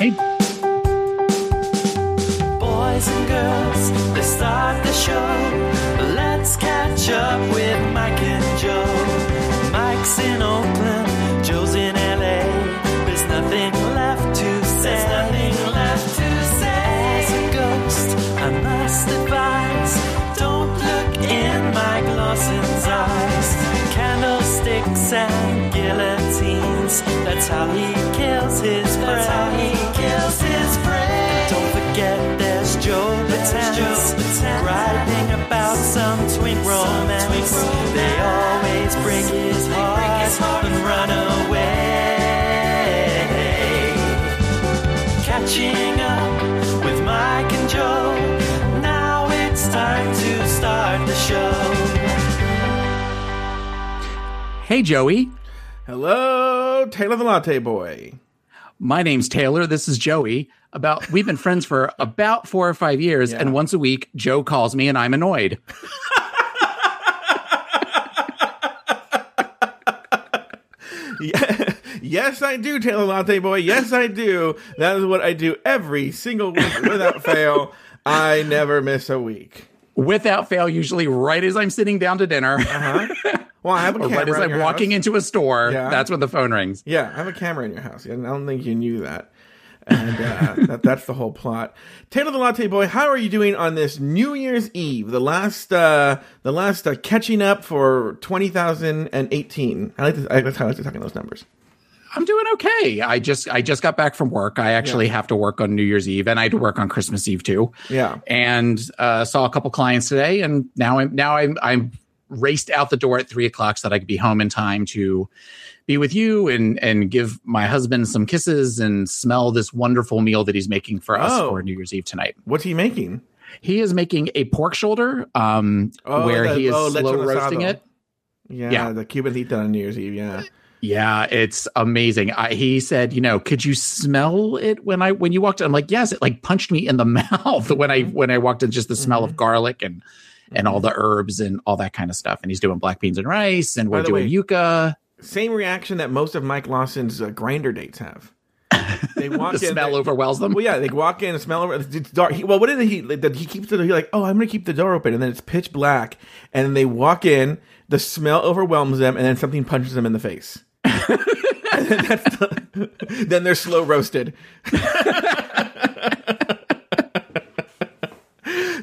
Hey. Boys and girls, let's start the show. Let's catch up with Mike and Joe. Mike's in Oakland, Joe's in LA. There's nothing left to say. There's nothing left to say. As a ghost, I must advise, don't look in Mike Lawson's eyes. Candlesticks and guillotines, that's how he kills his friends. That's how he kills his friends. Don't forget there's Joe Batanz, writing about some twink romance. They always break his heart and run away. Catching up with Mike and Joe, now it's time to start the show. Hey, Joey. Hello, Taylor the Latte Boy. My name's Taylor. This is Joey. We've been friends for about 4 or 5 years, and once a week, Joe calls me, and I'm annoyed. Yes, I do, Taylor Latte Boy. Yes, I do. That is what I do every single week without fail. I never miss a week. Without fail, usually right as I'm sitting down to dinner. Uh-huh. Well, I have a camera right as I'm walking into a store, that's when the phone rings. Yeah, I have a camera in your house. I don't think you knew that. And that's the whole plot. Taylor the Latte Boy, how are you doing on this New Year's Eve? The last catching up for 2018. That's how I like to talk in those numbers. I'm doing okay. I just got back from work. I actually have to work on New Year's Eve, and I had to work on Christmas Eve too. Yeah. And saw a couple clients today, and now I'm raced out the door at 3 o'clock so that I could be home in time to be with you and give my husband some kisses and smell this wonderful meal that he's making for us for New Year's Eve tonight. What's he making? He is making a pork shoulder, slow roasting it. Yeah, the Cuban heat on New Year's Eve. Yeah. Yeah, it's amazing. He said, could you smell it when you walked in? I'm like, yes, it like punched me in the mouth when I walked in, just the smell of garlic and all the herbs and all that kind of stuff. And he's doing black beans and rice, and we're doing yuca. Same reaction that most of Mike Lawson's Grindr dates have. They walk the in, smell overwhelms them. Well, yeah, they walk in and smell over. It's dark. He keeps the door. He's like, oh, I'm going to keep the door open. And then it's pitch black. And then they walk in, the smell overwhelms them, and then something punches them in the face. And then, then they're slow roasted.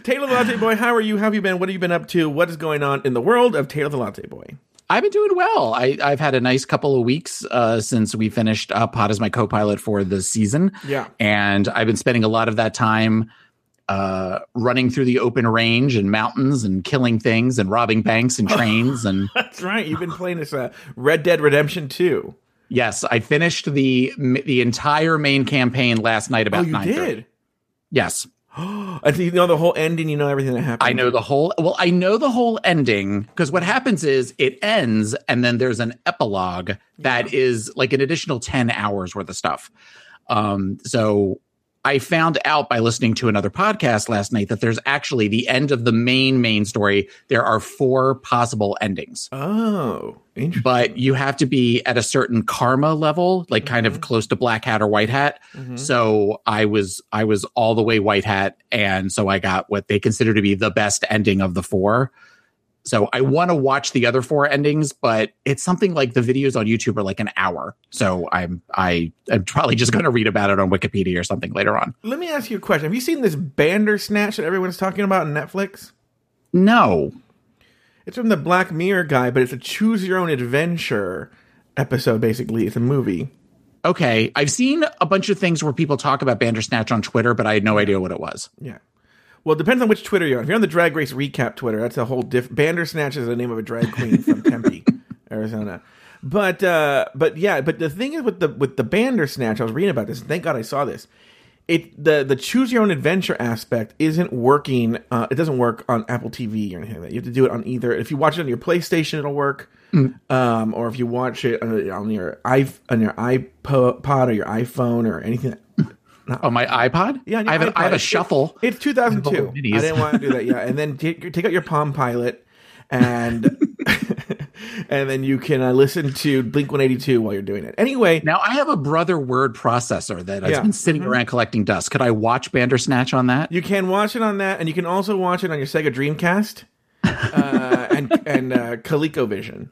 Taylor the Latte Boy, how are you? How have you been? What have you been up to? What is going on in the world of Taylor the Latte Boy? I've been doing well. I've had a nice couple of weeks since we finished up Hot as my co-pilot for the season. Yeah. And I've been spending a lot of that time running through the open range and mountains and killing things and robbing banks and trains. And that's right. You've been playing this Red Dead Redemption 2. Yes. I finished the entire main campaign last night about 9:30. You did? Yes. And so you know the whole ending, you know everything that happened. I know the whole ending, because what happens is it ends and then there's an epilogue that is like an additional 10 hours worth of stuff. So I found out by listening to another podcast last night that there's actually the end of the main story. There are 4 possible endings. Oh, interesting. But you have to be at a certain karma level, like kind of close to black hat or white hat. Mm-hmm. So I was all the way white hat. And so I got what they consider to be the best ending of the 4. So I want to watch the other 4 endings, but it's something like the videos on YouTube are like an hour. So I'm probably just going to read about it on Wikipedia or something later on. Let me ask you a question. Have you seen this Bandersnatch that everyone's talking about on Netflix? No. It's from the Black Mirror guy, but it's a choose-your-own-adventure episode, basically. It's a movie. Okay. I've seen a bunch of things where people talk about Bandersnatch on Twitter, but I had no idea what it was. Yeah. Well, it depends on which Twitter you're on. If you're on the Drag Race Recap Twitter, that's a whole different... Bandersnatch is the name of a drag queen from Tempe, Arizona. But the thing is with the Bandersnatch, I was reading about this, and thank God I saw this. The choose-your-own-adventure aspect isn't working. It doesn't work on Apple TV or anything like that. You have to do it on either... If you watch it on your PlayStation, it'll work. Or if you watch it on your iPod or your iPhone or anything... my iPod? Yeah, I have iPod. I have a shuffle. It's 2002. I didn't want to do that. Yeah, and then take out your Palm Pilot, and and then you can listen to Blink 182 while you're doing it. Anyway, now I have a Brother word processor that has been sitting around collecting dust. Could I watch Bandersnatch on that? You can watch it on that, and you can also watch it on your Sega Dreamcast and ColecoVision.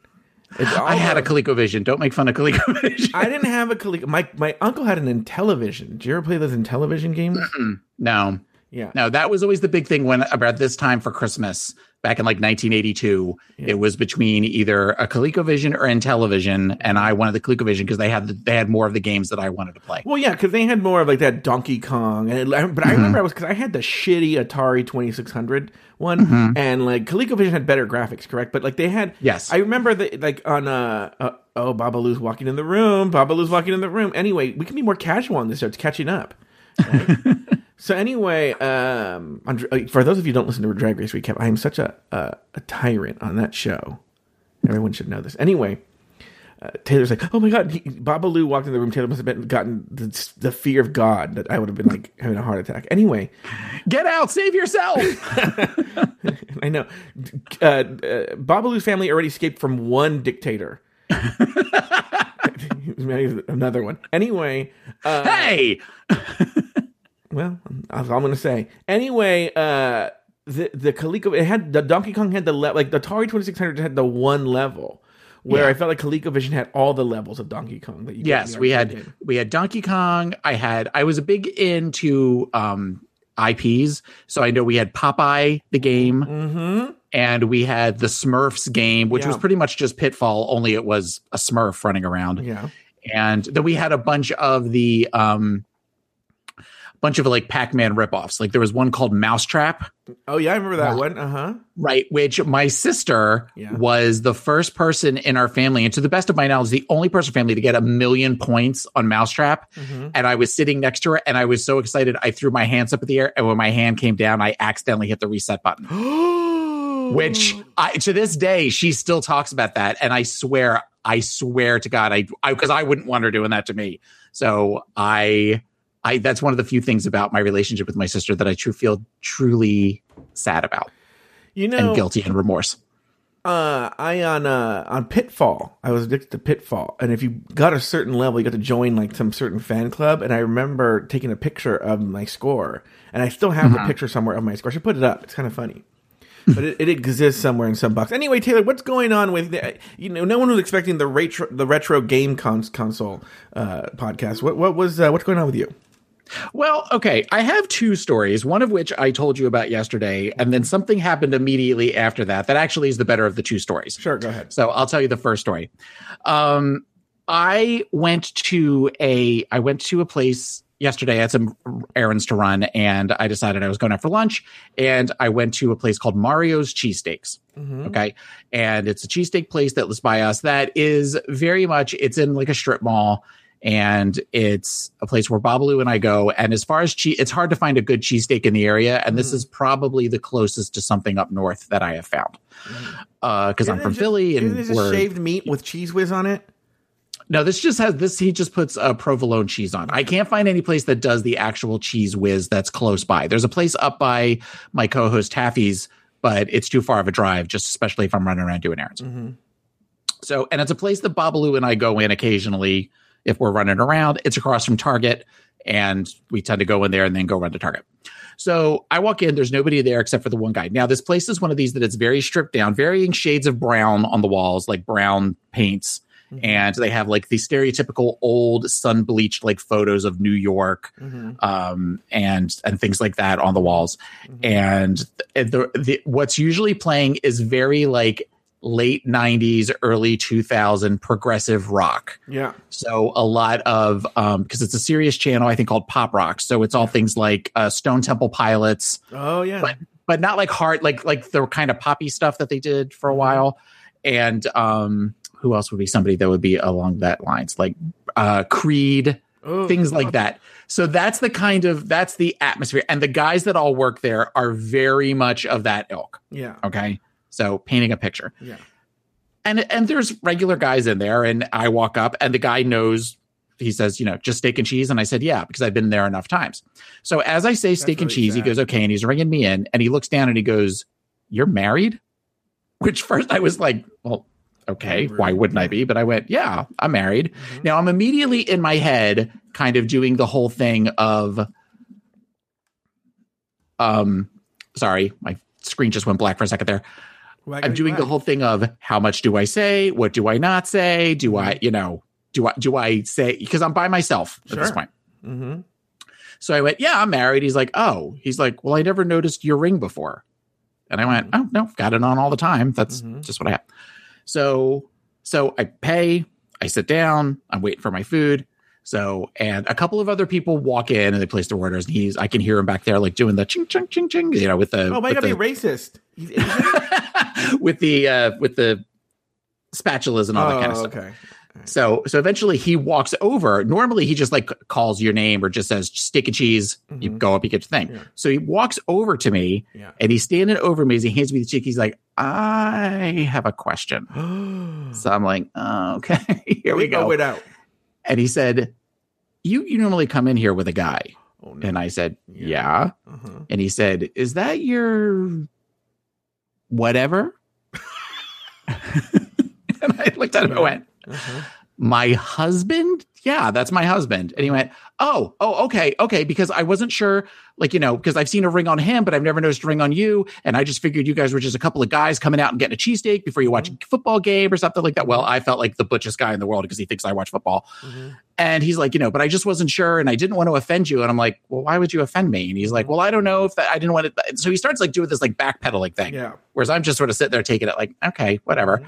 I had a ColecoVision. Don't make fun of ColecoVision. I didn't have a Coleco. My uncle had an Intellivision. Do you ever play those Intellivision games? Mm-mm. No. Yeah. No, that was always the big thing when about this time for Christmas back in like 1982. Yeah. It was between either a ColecoVision or Intellivision, and I wanted the ColecoVision because they had more of the games that I wanted to play. Well, yeah, because they had more of like that Donkey Kong, but I remember because I had the shitty Atari 2600 one, and like ColecoVision had better graphics, correct? But like they had, yes, I remember that like on Babalu's walking in the room, Anyway, we can be more casual on this, so it's catching up. Right? So anyway, for those of you who don't listen to Drag Race Recap, I am such a tyrant on that show. Everyone should know this. Anyway, Taylor's like, oh my God, Babalu walked in the room. Taylor must have gotten the fear of God that I would have been like having a heart attack. Anyway. Get out, save yourself. I know. Babalu's family already escaped from one dictator. Another one. Anyway. Hey! Well, that's all I'm going to say. Anyway, the Coleco, it had the Donkey Kong had the Atari 2600 had the one level where I felt like ColecoVision had all the levels of Donkey Kong that you. Yes, we had Donkey Kong. I was a big into IPs, so I know we had Popeye the game, and we had the Smurfs game, which was pretty much just Pitfall, only it was a Smurf running around. Yeah, and then we had a bunch of the. Bunch of like Pac-Man ripoffs. Like there was one called Mousetrap. Oh yeah, I remember that one. Right, which my sister was the first person in our family, and to the best of my knowledge, the only person in family to get 1,000,000 points on Mousetrap. And I was sitting next to her, and I was so excited, I threw my hands up in the air, and when my hand came down, I accidentally hit the reset button. Which to this day, she still talks about that, and I swear to God, because I wouldn't want her doing that to me. So I that's one of the few things about my relationship with my sister that I feel truly sad about, and guilty and remorse. On Pitfall, I was addicted to Pitfall, and if you got a certain level, you got to join like some certain fan club. And I remember taking a picture of my score, and I still have the picture somewhere of my score. I should put it up. It's kind of funny, but it exists somewhere in some box. Anyway, Taylor, what's going on with no one was expecting the retro game console podcast. What's going on with you? Well, okay, I have two stories, one of which I told you about yesterday, and then something happened immediately after that. That actually is the better of the two stories. Sure, go ahead. So I'll tell you the first story. I went to a place yesterday. I had some errands to run, and I decided I was going out for lunch, and I went to a place called Mario's Cheesesteaks. Okay, and it's a cheesesteak place that was by us that is very much, it's in like a strip mall. And it's a place where Babalu and I go. And as far as it's hard to find a good cheesesteak in the area. And this is probably the closest to something up north that I have found. Because I'm from Philly. And is this shaved meat with cheese whiz on it? No, this just has this. He just puts provolone cheese on. I can't find any place that does the actual cheese whiz that's close by. There's a place up by my co-host Taffy's, but it's too far of a drive, just especially if I'm running around doing errands. So, and it's a place that Babalu and I go in occasionally. If we're running around, it's across from Target, and we tend to go in there and then go run to Target. So I walk in, there's nobody there except for the one guy. Now, this place is one of these that it's very stripped down, varying shades of brown on the walls, like brown paints. And they have like the stereotypical old sun bleached like photos of New York and things like that on the walls. And what's usually playing is very like late 90s, early 2000 progressive rock. Yeah. So a lot of, because it's a serious channel, I think called Pop Rock. So it's all things like Stone Temple Pilots. Oh yeah. But not like hard, like the kind of poppy stuff that they did for a while. And who else would be somebody that would be along that lines? Like Creed, things like that. So that's the kind of, that's the atmosphere. And the guys that all work there are very much of that ilk. Yeah. Okay. So painting a picture. Yeah. And there's regular guys in there, and I walk up, and the guy knows, he says, just steak and cheese. And I said, yeah, because I've been there enough times. So as I say, steak and cheese, he goes, okay. And he's ringing me in, and he looks down and he goes, you're married? which first I was like, well, okay, why wouldn't I be? But I went, yeah, I'm married. Mm-hmm. Now I'm immediately in my head kind of doing the whole thing of, sorry, my screen just went black for a second there. I'm doing the whole thing of how much do I say? What do I not say? Do I, you know, do I say, because I'm by myself at this point. Mm-hmm. So I went, yeah, I'm married. He's like, oh, he's like, well, I never noticed your ring before. And I went, oh, no, got it on all the time. That's just what I have. So I pay, I sit down, I'm waiting for my food. So, and a couple of other people walk in and they place their orders. And I can hear him back there, like doing the ching, ching, ching, ching, you know, with the, oh, might not be racist. with the spatulas and all that kind of stuff. Okay. Right. So eventually he walks over. Normally he just like calls your name or just says steak and cheese. Mm-hmm. You go up, you get the thing. Yeah. So he walks over to me and he's standing over me. As he hands me the cheek. He's like, I have a question. So I'm like, oh, okay, here we go. It out. And he said, you normally come in here with a guy. Oh, no. And I said, yeah. Uh-huh. And he said, is that your whatever? And I looked at him and went, uh-huh. My husband? Yeah, that's my husband. And he went, oh, okay. Because I wasn't sure, like, you know, because I've seen a ring on him, but I've never noticed a ring on you. And I just figured you guys were just a couple of guys coming out and getting a cheesesteak before you watch a football game or something like that. Well, I felt like the butchest guy in the world because he thinks I watch football. Mm-hmm. And he's like, you know, but I just wasn't sure. And I didn't want to offend you. And I'm like, well, why would you offend me? And he's like, well, I don't know if that, I didn't want it. So he starts like doing this like backpedaling thing. Yeah. Whereas I'm just sort of sitting there taking it like, okay, whatever. Mm-hmm.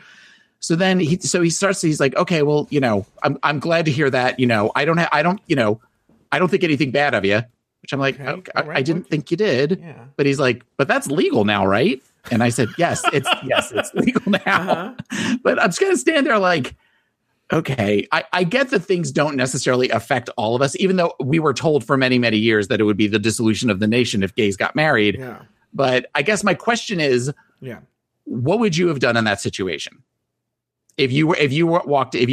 So then he's like, okay, well, you know, I'm glad to hear that, you know, I don't think anything bad of you, which I'm like, okay, I didn't think you did, but he's like, but that's legal now, right? And I said, yes, it's legal now, but I'm just going to stand there like, okay, I get that things don't necessarily affect all of us, even though we were told for many, many years that it would be the dissolution of the nation if gays got married. Yeah. But I guess my question is, what would you have done in that situation? If you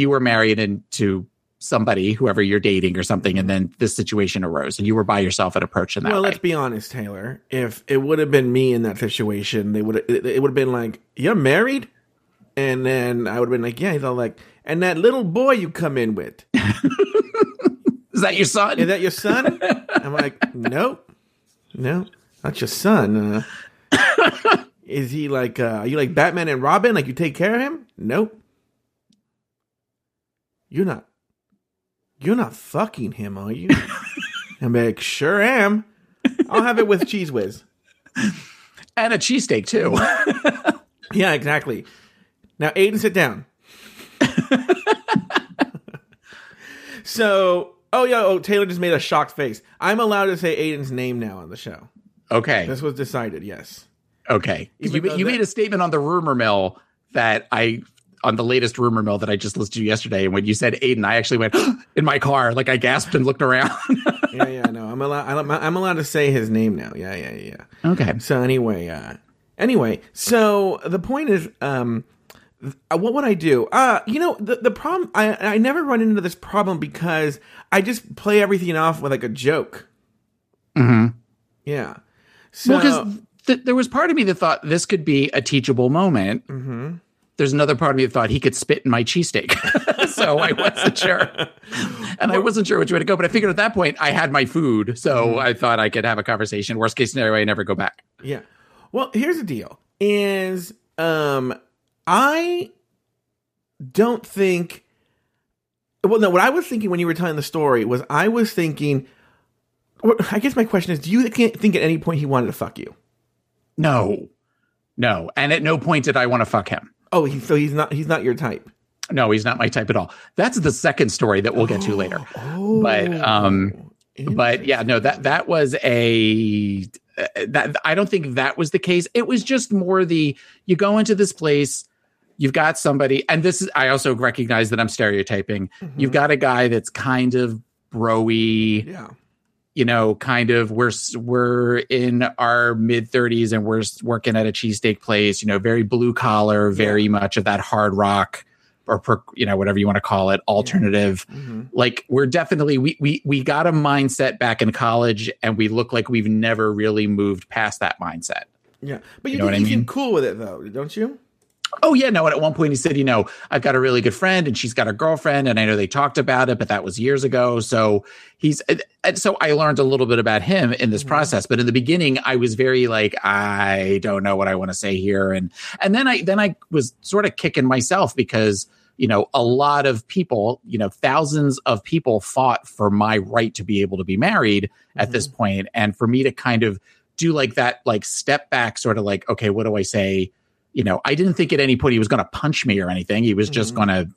were married into somebody, whoever you're dating or something, and then this situation arose and you were by yourself and approached in that way. Well, let's be honest, Taylor. If it would have been me in that situation, it would have been like, you're married? And then I would have been like, yeah. He's all like, and that little boy you come in with. Is that your son? Is that your son? I'm like, no, not your son. Is he like, are you like Batman and Robin? Like you take care of him? Nope. You're not fucking him, are you? I'm like, sure am. I'll have it with Cheese Whiz. And a cheesesteak, too. Yeah, exactly. Now, Aiden, sit down. So, Taylor just made a shocked face. I'm allowed to say Aiden's name now on the show. Okay. This was decided, yes. Okay. You made a statement on the rumor mill that on the latest rumor mill that I just listened to yesterday. And when you said Aiden, I actually went in my car. Like I gasped and looked around. No, I'm allowed to say his name now. Yeah. Okay. So anyway, so the point is, what would I do? You know, the problem, I never run into this problem because I just play everything off with like a joke. Mm-hmm. Yeah. So well, 'cause there was part of me that thought this could be a teachable moment. Mm-hmm. There's another part of me that thought he could spit in my cheesesteak. So I wasn't sure. And I wasn't sure which way to go. But I figured at that point I had my food. So I thought I could have a conversation. Worst case scenario, I never go back. Yeah. Well, here's the deal is I don't think. Well, no, what I was thinking when you were telling the story was I was thinking. I guess my question is, do you think at any point he wanted to fuck you? No. And at no point did I want to fuck him. Oh, so he's not your type. No, he's not my type at all. That's the second story that we'll get to later. Oh, but yeah, no, that was I don't think that was the case. It was just more you go into this place, you've got somebody, and this is, I also recognize that I'm stereotyping. Mm-hmm. You've got a guy that's kind of bro-y. Yeah. You know, kind of, we're in our mid 30s and we're working at a cheesesteak place. You know, very blue collar, very much of that hard rock or you know whatever you want to call it, alternative. Mm-hmm. Like we're definitely we got a mindset back in college and we look like we've never really moved past that mindset. Yeah, but you know what I mean? Cool with it though, don't you? oh, yeah, no. And at one point he said, you know, I've got a really good friend and she's got a girlfriend and I know they talked about it, but that was years ago. So he's, and so I learned a little bit about him in this process. But in the beginning, I was very like, I don't know what I want to say here. And then I was sort of kicking myself because, you know, a lot of people, you know, thousands of people fought for my right to be able to be married at this point. And for me to kind of do like that, like step back, sort of like, okay, what do I say? You know, I didn't think at any point he was going to punch me or anything. He was just going to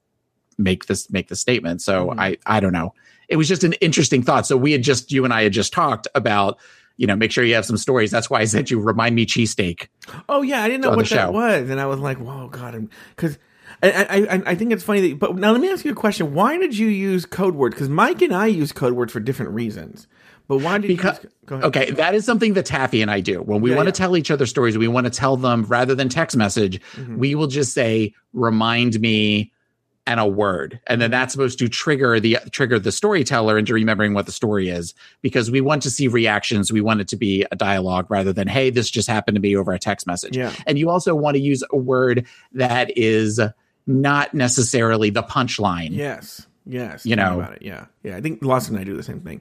make the statement. So I don't know. It was just an interesting thought. So you and I had just talked about, you know, make sure you have some stories. That's why I said you remind me cheesesteak. Oh yeah. I didn't know what that was. And I was like, whoa, God. Because I think it's funny. But now let me ask you a question. Why did you use code word? Because Mike and I use code word for different reasons. But why do you go ahead? Okay, that is something that Taffy and I do. When we want to tell each other stories, we want to tell them rather than text message, we will just say, remind me and a word. And then that's supposed to trigger the storyteller into remembering what the story is, because we want to see reactions. We want it to be a dialogue rather than, hey, this just happened to me over a text message. Yeah. And you also want to use a word that is not necessarily the punchline. Yes, you know about it. Yeah. I think Lawson and I do the same thing.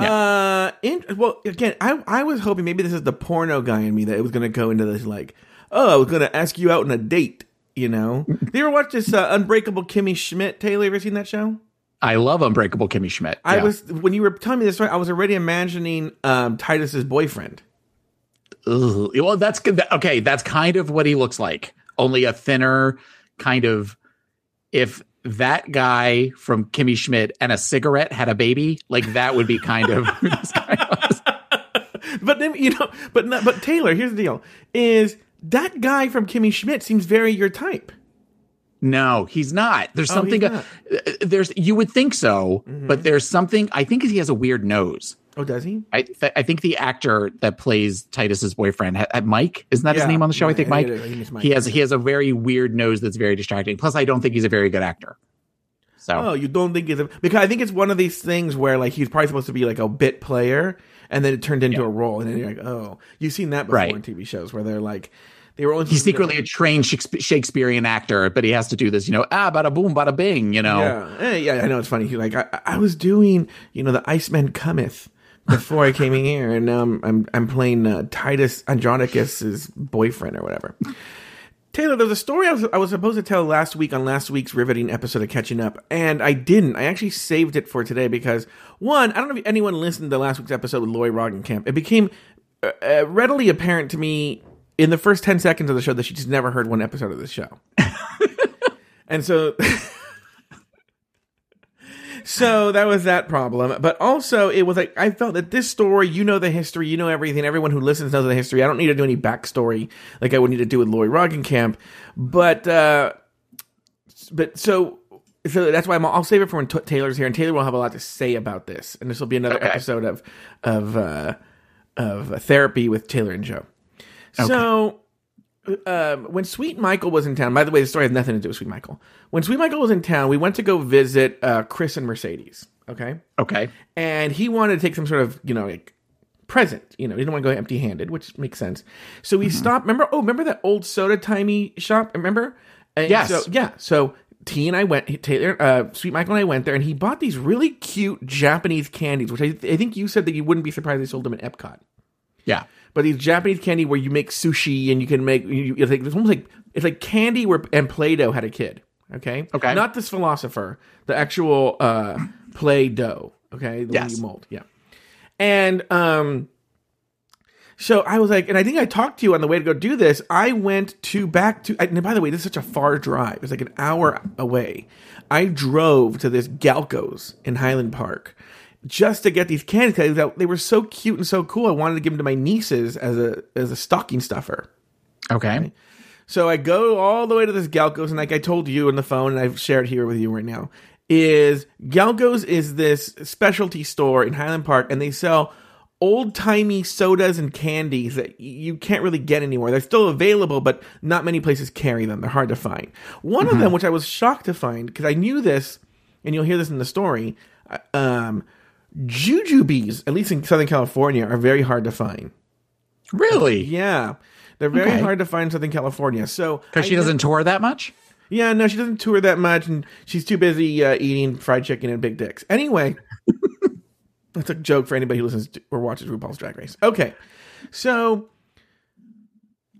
Yeah. Well, again, I was hoping maybe this is the porno guy in me that it was going to go into this like, oh, I was going to ask you out on a date. You know, do you ever watch this Unbreakable Kimmy Schmidt? Taylor, ever seen that show? I love Unbreakable Kimmy Schmidt. Yeah. When you were telling me this story, I was already imagining Titus's boyfriend. Ugh. Well, that's good. Okay, that's kind of what he looks like, only a thinner kind of That guy from Kimmy Schmidt and a cigarette had a baby, like that would be kind of who this guy was. But then, you know, but Taylor, here's the deal: is that guy from Kimmy Schmidt seems very your type. No, he's not. There's something. Not. There's you would think so, but there's something. I think he has a weird nose. Oh, does he? I think the actor that plays Titus's boyfriend, Mike, isn't that his name on the show? I think Mike. He has a very weird nose that's very distracting. Plus, I don't think he's a very good actor. So, oh, you don't think he's because I think it's one of these things where like he's probably supposed to be like a bit player, and then it turned into a role, and then you're like, oh, you've seen that before in TV shows where they're like. He's secretly a trained Shakespearean actor, but he has to do this, you know, bada boom, bada bing, you know. Yeah, I know. It's funny. He like, I was doing, you know, the Iceman Cometh before I came in here, and now I'm playing Titus Andronicus's boyfriend or whatever. Taylor, there's a story I was supposed to tell last week on last week's riveting episode of Catching Up, and I didn't. I actually saved it for today because, one, I don't know if anyone listened to last week's episode with Lori Roggenkamp. It became readily apparent to me in the first 10 seconds of the show that she just never heard one episode of the show. And so that was that problem. But also it was like, I felt that this story, you know, the history, you know, everything. Everyone who listens knows the history. I don't need to do any backstory like I would need to do with Lori Roggenkamp. But so that's why I'll save it for when Taylor's here, and Taylor will have a lot to say about this. And this will be another episode of Therapy with Taylor and Joe. Okay. So, when Sweet Michael was in town, by the way, the story has nothing to do with Sweet Michael. When Sweet Michael was in town, we went to go visit Chris and Mercedes. Okay. And he wanted to take some sort of, you know, like present. You know, he didn't want to go empty-handed, which makes sense. So we stopped. Remember that old soda timey shop? Remember? And yes. So T and I went. Taylor, Sweet Michael and I went there, and he bought these really cute Japanese candies, which I think you said that you wouldn't be surprised they sold them at Epcot. Yeah. But these Japanese candy where you make sushi and you can make it's almost like candy and Play-Doh had a kid. Okay. Not this philosopher, the actual Play-Doh. Okay, the one you mold. Yeah. And so I was like, and I think I talked to you on the way to go do this. I went back to, and by the way, this is such a far drive. It's like an hour away. I drove to this Galco's in Highland Park just to get these candies because they were so cute and so cool. I wanted to give them to my nieces as a stocking stuffer. Okay. So I go all the way to this Galco's, and like I told you on the phone, and I've shared here with you right now, is Galco's is this specialty store in Highland Park, and they sell old-timey sodas and candies that you can't really get anymore. They're still available, but not many places carry them. They're hard to find. One of them, which I was shocked to find, because I knew this, and you'll hear this in the story, Jujubes, at least in Southern California, are very hard to find. Really? Yeah. They're very hard to find in Southern California. So because she doesn't tour that much? Yeah, no, she doesn't tour that much, and she's too busy eating fried chicken and big dicks. Anyway, that's a joke for anybody who listens to or watches RuPaul's Drag Race. Okay, so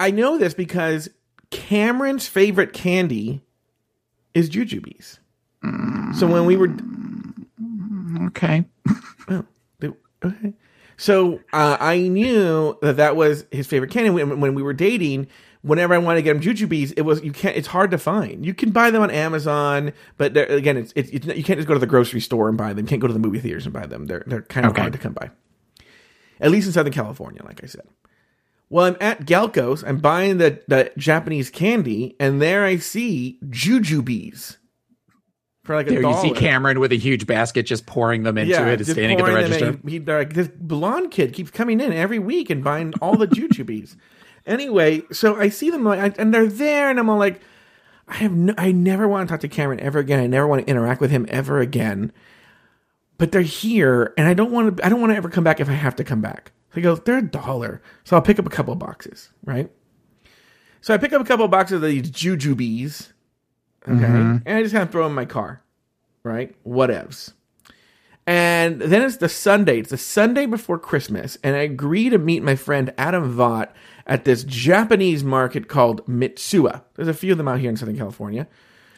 I know this because Cameron's favorite candy is Jujubes. So when we were... Okay. Okay. So I knew that that was his favorite candy. When we were dating, whenever I wanted to get him Jujubes, it was it's hard to find. You can buy them on Amazon, but again, it's you can't just go to the grocery store and buy them. You can't go to the movie theaters and buy them. They're kind of hard to come by. At least in Southern California, like I said. Well, I'm at Galco's. I'm buying the Japanese candy, and there I see Jujubes. For like $1. You see Cameron with a huge basket just pouring them into it and standing at the register. They're like, this blonde kid keeps coming in every week and buying all the Jujubes. Anyway, so I see them and they're there, and I'm all like, I never want to talk to Cameron ever again. I never want to interact with him ever again. But they're here, and I don't want to ever come back if I have to come back. So he goes, they're $1, so I'll pick up a couple of boxes, right? So I pick up a couple of boxes of these Jujubes. Okay. Mm-hmm. And I just kind of throw them in my car. Right? Whatevs. And then it's the Sunday. It's the Sunday before Christmas. And I agree to meet my friend Adam Vaught at this Japanese market called Mitsuwa. There's a few of them out here in Southern California.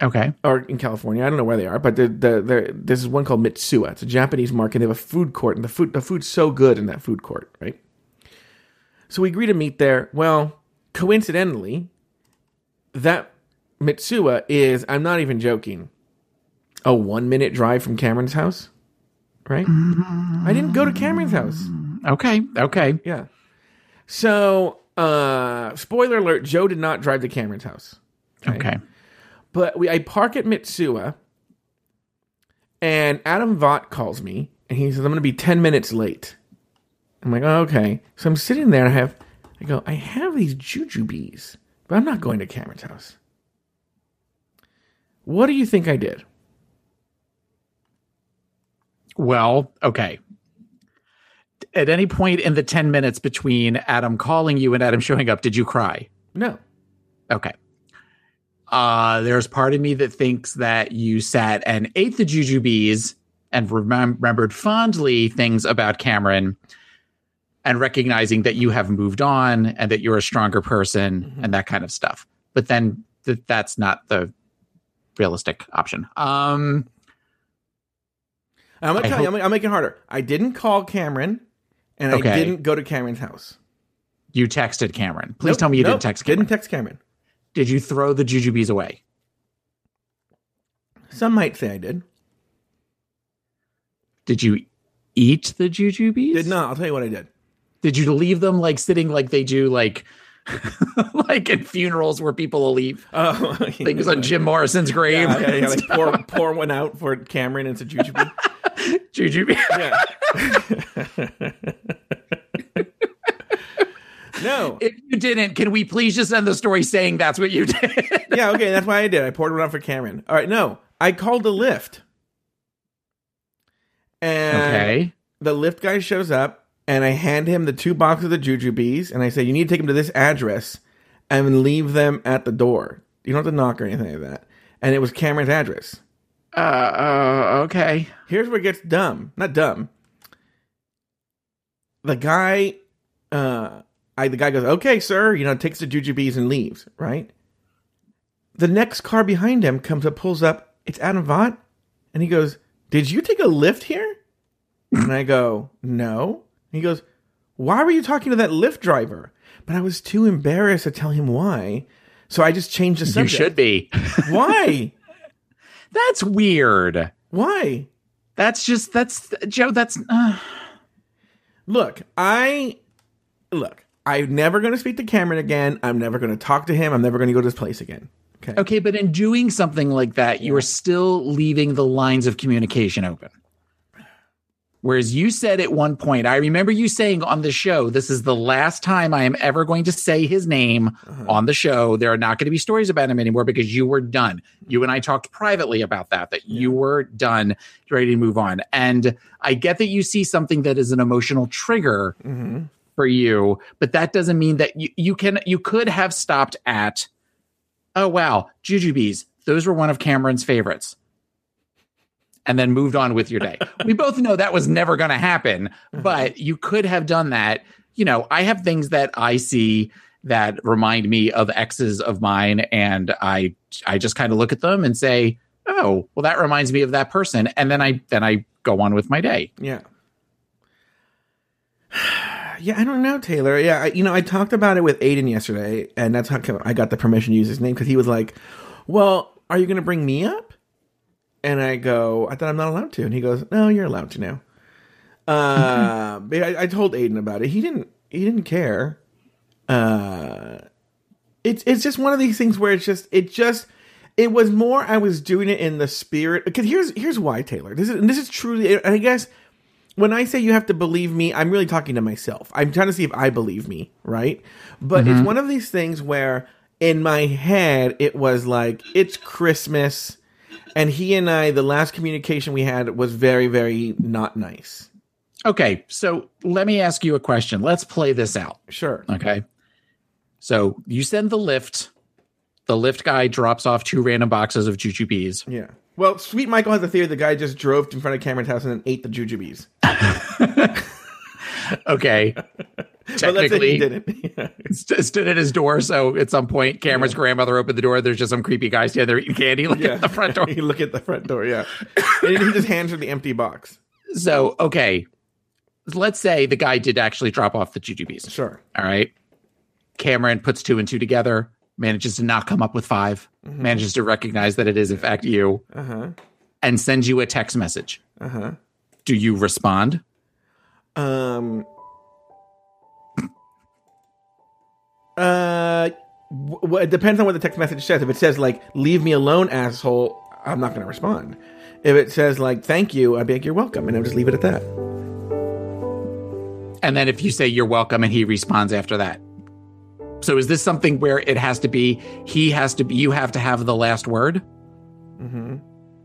Okay. Or in California. I don't know where they are, but this is one called Mitsuwa. It's a Japanese market. They have a food court, and the food's so good in that food court, right? So we agree to meet there. Well, coincidentally, that Mitsuwa is, I'm not even joking, a 1-minute drive from Cameron's house, right? Mm-hmm. I didn't go to Cameron's house. Okay. Yeah. So, spoiler alert, Joe did not drive to Cameron's house. Right? Okay. But I park at Mitsuwa, and Adam Vaught calls me, and he says, I'm going to be 10 minutes late. I'm like, oh, okay. So I'm sitting there, and I have these Jujubes, but I'm not going to Cameron's house. What do you think I did? Well, okay. At any point in the 10 minutes between Adam calling you and Adam showing up, did you cry? No. Okay. There's part of me that thinks that you sat and ate the Jujubes and remembered fondly things about Cameron and recognizing that you have moved on and that you're a stronger person and that kind of stuff. But then that's not the realistic option. I'm going to tell you, I'm making it harder. I didn't call Cameron, and I didn't go to Cameron's house. You texted Cameron. Please tell me you didn't text Cameron. Didn't text Cameron. Did you throw the Jujubes away? Some might say I did. Did you eat the Jujubes? Did not. I'll tell you what I did. Did you leave them like sitting like they do like... like in funerals where people will leave things on Jim Morrison's grave. Yeah, like pour one out for Cameron. It's a Jujube. Jujube. Yeah. No. If you didn't, can we please just end the story saying that's what you did? Yeah, okay, that's why I did. I poured one out for Cameron. All right, no. I called the Lyft. And the Lyft guy shows up. And I hand him the 2 boxes of Jujubes, and I say, you need to take them to this address and leave them at the door. You don't have to knock or anything like that. And it was Cameron's address. Okay. Here's where it gets dumb. Not dumb. The guy goes, okay, sir, takes the Jujubes and leaves, right? The next car behind him pulls up. It's Adam Vaught. And he goes, did you take a Lyft here? And I go, no. He goes, why were you talking to that Lyft driver? But I was too embarrassed to tell him why. So I just changed the subject. You should be. Why? That's weird. Why? That's Joe, that's. Look, I'm never going to speak to Cameron again. I'm never going to talk to him. I'm never going to go to this place again. Okay. But in doing something like that, you are still leaving the lines of communication open. Whereas you said at one point, I remember you saying on the show, this is the last time I am ever going to say his name on the show. There are not going to be stories about him anymore because you were done. You and I talked privately about that you were done, ready to move on. And I get that you see something that is an emotional trigger for you, but that doesn't mean that you could have stopped at, oh wow, Jujubes, those were one of Cameron's favorites, and then moved on with your day. We both know that was never going to happen, but you could have done that. You know, I have things that I see that remind me of exes of mine, and I just kind of look at them and say, oh, well, that reminds me of that person, and then I go on with my day. Yeah. Yeah, I don't know, Taylor. Yeah, I talked about it with Aiden yesterday, and that's how I got the permission to use his name, because he was like, well, are you going to bring me up? And I go, I thought I'm not allowed to. And he goes, no, you're allowed to now. But I told Aiden about it. He didn't care. It's just one of these things where it was more I was doing it in the spirit. Because here's why, Taylor. This is truly, and I guess when I say you have to believe me, I'm really talking to myself. I'm trying to see if I believe me, right? But it's one of these things where in my head, it was like, it's Christmas. And he and I, the last communication we had was very, very not nice. Okay, so let me ask you a question. Let's play this out. Sure. Okay. So you send the Lyft. The Lyft guy drops off 2 random boxes of Jujubes. Yeah. Well, Sweet Michael has a theory the guy just drove in front of Cameron's house and then ate the Jujubes. Okay. Technically, well, he stood at his door. So at some point, Cameron's grandmother opened the door. There's just some creepy guy standing there eating candy. Look at the front door. You look at the front door. Yeah. And he just hands her the empty box. So, okay. Let's say the guy did actually drop off the Jujubes. Sure. All right. Cameron puts 2 and 2 together, manages to not come up with 5, manages to recognize that it is, in fact, you, and sends you a text message. Do you respond? It depends on what the text message says. If it says like, leave me alone, asshole, I'm not going to respond. If it says like, thank you, I'd be like, you're welcome. And I'll just leave it at that. And then if you say you're welcome and he responds after that. So is this something where it has to be, you have to have the last word?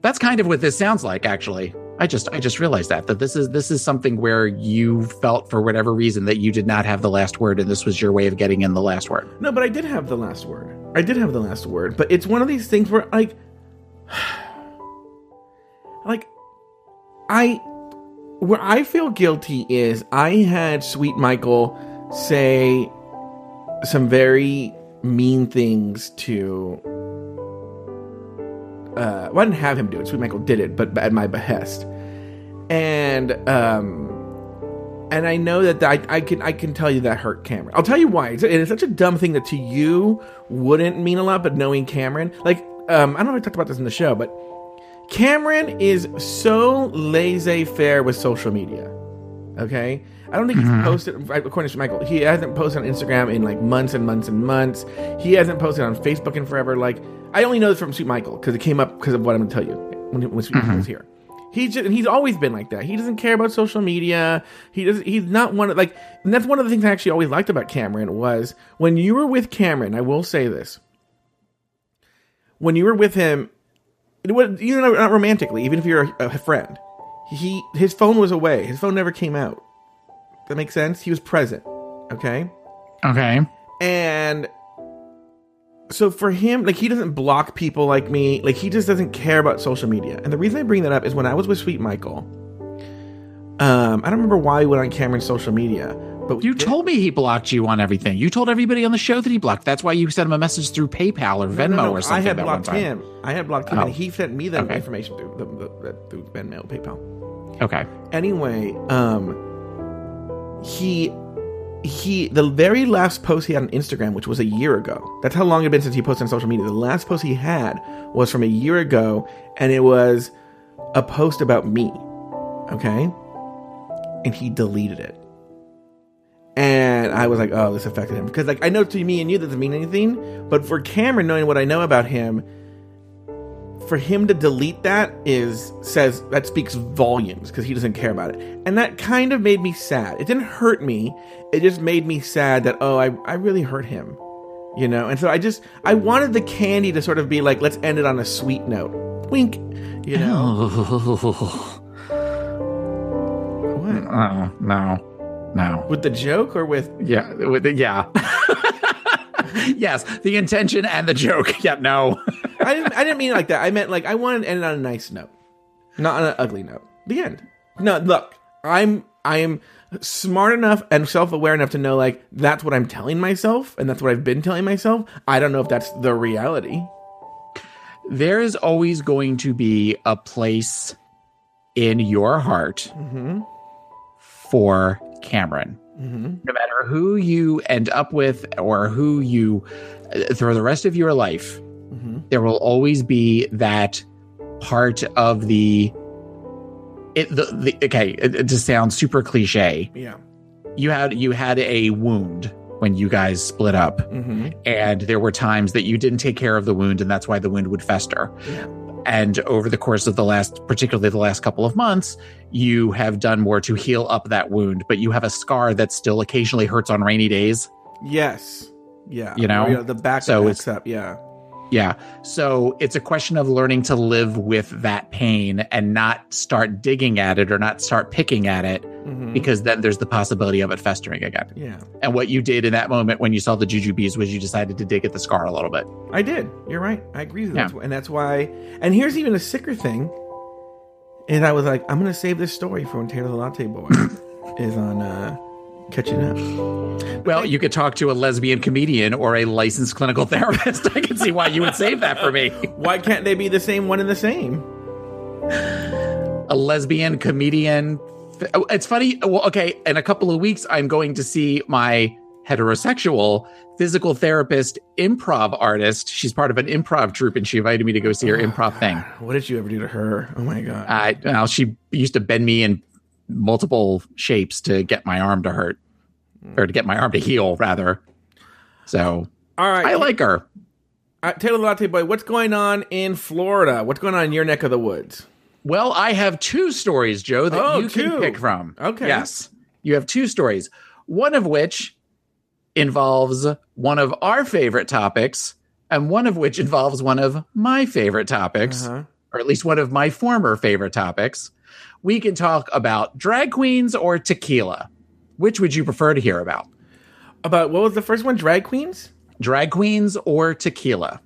That's kind of what this sounds like, actually. I just realized that this is something where you felt for whatever reason that you did not have the last word, and this was your way of getting in the last word. No, but I did have the last word. But it's one of these things where where I feel guilty is I had Sweet Michael say some very mean things to. Well, I didn't have him do it. Sweet Michael did it, but at my behest. And I know that I can tell you that hurt Cameron. I'll tell you why. It's such a dumb thing that to you wouldn't mean a lot, but knowing Cameron, like, I don't know if I talked about this in the show, but Cameron is so laissez-faire with social media. Okay? I don't think he's posted, according to Michael, he hasn't posted on Instagram in like months and months and months. He hasn't posted on Facebook in forever. Like, I only know this from Sweet Michael because it came up because of what I'm going to tell you when Sweet Michael's here. He's always been like that. He doesn't care about social media. He's not one of, like, and that's one of the things I actually always liked about Cameron was when you were with Cameron, I will say this. When you were with him, even not romantically, even if you're a friend, his phone was away. His phone never came out. That makes sense? He was present. Okay. And so for him, like, he doesn't block people like me. Like, he just doesn't care about social media. And the reason I bring that up is when I was with Sweet Michael, I don't remember why we went on Cameron's social media. But you told me he blocked you on everything. You told everybody on the show that he blocked. That's why you sent him a message through PayPal or Venmo or something. I had blocked him. And he sent me that information through Venmo, PayPal. Okay. Anyway, the very last post he had on Instagram, which was a year ago. That's how long it had been since he posted on social media. The last post he had was from a year ago, and it was a post about me. Okay? And he deleted it. And I was like, oh, this affected him. Because, like, I know to me and you that doesn't mean anything, but for Cameron, knowing what I know about him, for him to delete that that speaks volumes because he doesn't care about it. And that kind of made me sad. It didn't hurt me. It just made me sad that, oh, I really hurt him, you know? And so I wanted the candy to sort of be like, let's end it on a sweet note. Wink, you know? Oh. What? No. now. With the joke or with? Yeah. Yes, the intention and the joke. Yep. No. I didn't mean it like that. I meant like I wanted to end on a nice note, not on an ugly note. The end. No, look, I am smart enough and self-aware enough to know like that's what I'm telling myself and that's what I've been telling myself. I don't know if that's the reality. There is always going to be a place in your heart for Cameron. Mm-hmm. No matter who you end up with or who you through the rest of your life, there will always be that part of it just sounds super cliche. Yeah. You had a wound when you guys split up, and there were times that you didn't take care of the wound, and that's why the wound would fester. Yeah. And over the course of particularly the last couple of months, you have done more to heal up that wound, but you have a scar that still occasionally hurts on rainy days. Yes. Yeah. You know? The back so it's up. Yeah. Yeah. So it's a question of learning to live with that pain and not start digging at it or not start picking at it, because then there's the possibility of it festering again. Yeah. And what you did in that moment when you saw the Jujubes was you decided to dig at the scar a little bit. I did. You're right. I agree with that. And that's why. And here's even a sicker thing. And I was like, I'm going to save this story for when Taylor the Latte Boy is on catching up. Well, you could talk to a lesbian comedian or a licensed clinical therapist. I can see why you would save that for me. Why can't they be the same one and the same? A lesbian comedian. It's funny. Well, okay. In a couple of weeks, I'm going to see my heterosexual physical therapist, improv artist. She's part of an improv troupe, and she invited me to go see her improv thing. What did you ever do to her? Oh my God. Well, she used to bend me in multiple shapes to get my arm to hurt, or to get my arm to heal, rather. So, all right, I like her. Taylor Latte Boy, what's going on in Florida? What's going on in your neck of the woods? Well, I have two stories, Joe, that you can pick from. Okay. Yes. You have two stories. One of which involves one of our favorite topics, and one of which involves one of my favorite topics, or at least one of my former favorite topics. We can talk about drag queens or tequila. Which would you prefer to hear about? About what was the first one? Drag queens? Drag queens or tequila.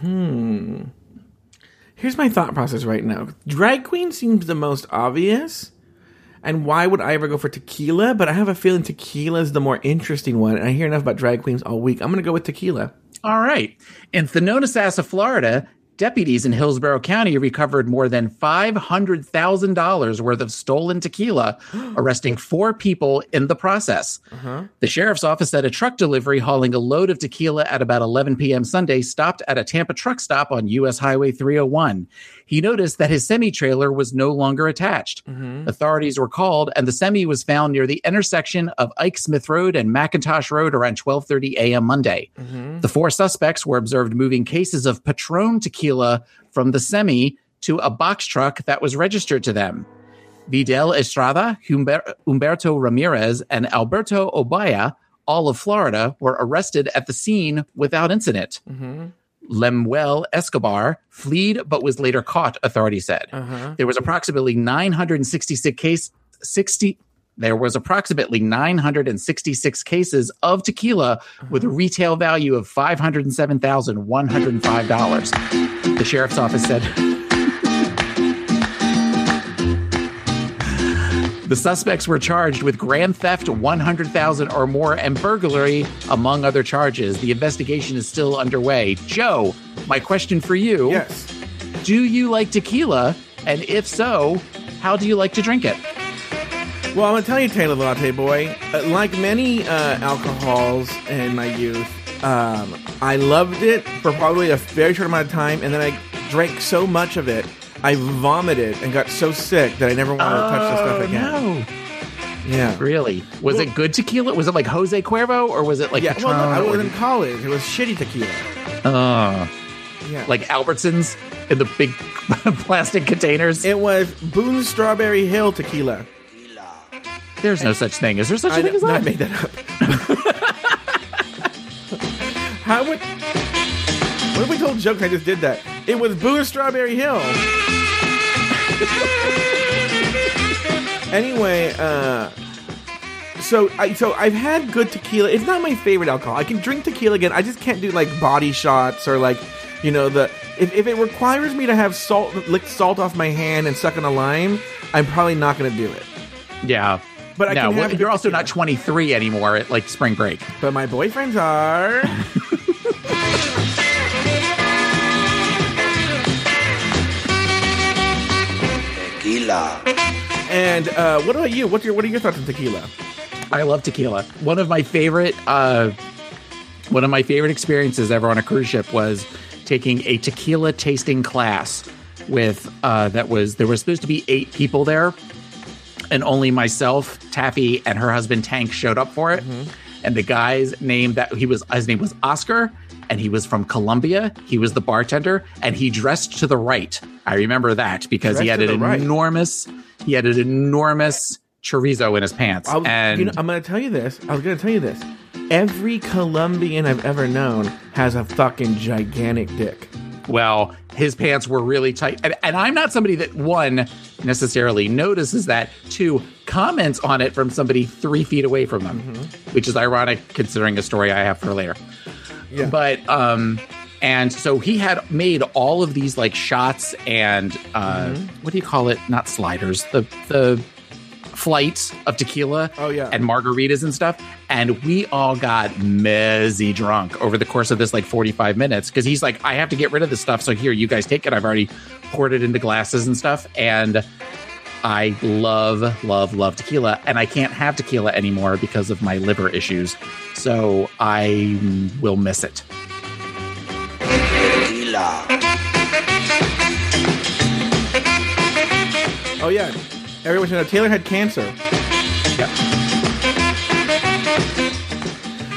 Here's my thought process right now. Drag queen seems the most obvious. And why would I ever go for tequila? But I have a feeling tequila is the more interesting one. And I hear enough about drag queens all week. I'm going to go with tequila. All right. In Thenonasassa, Florida, deputies in Hillsborough County recovered more than $500,000 worth of stolen tequila, arresting four people in the process. The sheriff's office said a truck delivery hauling a load of tequila at about 11 p.m. Sunday stopped at a Tampa truck stop on U.S. Highway 301. He noticed that his semi-trailer was no longer attached. Authorities were called, and the semi was found near the intersection of Ike Smith Road and McIntosh Road around 12:30 a.m. Monday. The four suspects were observed moving cases of Patron tequila from the semi to a box truck that was registered to them. Vidal Estrada, Humberto Ramirez, and Alberto Obaya, all of Florida, were arrested at the scene without incident. Lemuel Escobar fled but was later caught, authorities said. There was approximately 966 cases of tequila with a retail value of $507,105. The sheriff's office said the suspects were charged with grand theft, $100,000 or more, and burglary, among other charges. The investigation is still underway. Joe, my question for you. Yes. Do you like tequila? And if so, how do you like to drink it? Well, I'm going to tell you, Taylor Latte Boy, like many alcohols in my youth, I loved it for probably a very short amount of time, and then I drank so much of it, I vomited and got so sick that I never wanted to touch the stuff again. No. Yeah. Really? Was it good tequila? Was it like Jose Cuervo, or was it like Patron? Well, no, I was in college. It was shitty tequila. Yeah. Like Albertsons in the big plastic containers? It was Boone's Strawberry Hill tequila. There's no such thing. Is there such a thing as that? I made that up. What if we told a joke and I just did that? It was Boone's Strawberry Hill. Anyway, So I've had good tequila. It's not my favorite alcohol. I can drink tequila again. I just can't do like body shots or like, you know, the if it requires me to have lick salt off my hand and suck on a lime, I'm probably not going to do it. Yeah. But I no, can have you're also tequila. Not 23 anymore at like spring break. But my boyfriends are. Tequila. And what about you? What are your thoughts on tequila? I love tequila. One of my favorite experiences ever on a cruise ship was taking a tequila tasting class with there were supposed to be 8 people there, and only myself, Taffy, and her husband Tank showed up for it. Mm-hmm. And the guy's name his name was Oscar, and he was from Colombia. He was the bartender, and he dressed to the right. I remember that because he had an enormous chorizo in his pants. I was going to tell you this. Every Colombian I've ever known has a fucking gigantic dick. Well, his pants were really tight. And I'm not somebody that, one, necessarily notices that, two, comments on it from somebody 3 feet away from them, mm-hmm. which is ironic considering a story I have for later. Yeah. But, and so he had made all of these like shots and, mm-hmm. what do you call it? Not sliders, the flights of tequila and margaritas and stuff. And we all got messy drunk over the course of this like 45 minutes. Cause he's like, I have to get rid of this stuff. So here, you guys take it. I've already poured it into glasses and stuff. And I love, love, love tequila. And I can't have tequila anymore because of my liver issues. So I will miss it. Tequila. Oh, yeah. Everyone should know Taylor had cancer. Yep.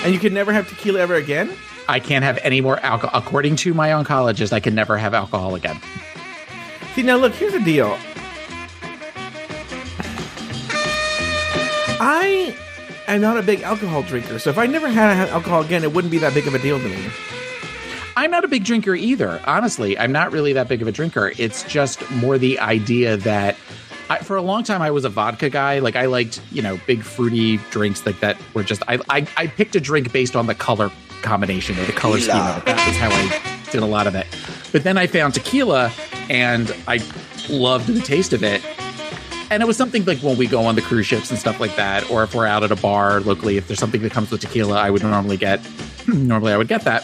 And you could never have tequila ever again? I can't have any more alcohol. According to my oncologist, I can never have alcohol again. See, now look, here's the deal. I am not a big alcohol drinker, so if I never had alcohol again, it wouldn't be that big of a deal to me. I'm not a big drinker either. Honestly, I'm not really that big of a drinker. It's just more the idea that... for a long time, I was a vodka guy. Like, I liked, you know, big fruity drinks like that were just... I picked a drink based on the color combination or the color scheme of it. That was how I did a lot of it. But then I found tequila, and I loved the taste of it. And it was something like when we go on the cruise ships and stuff like that, or if we're out at a bar locally, if there's something that comes with tequila, I would normally I would get that.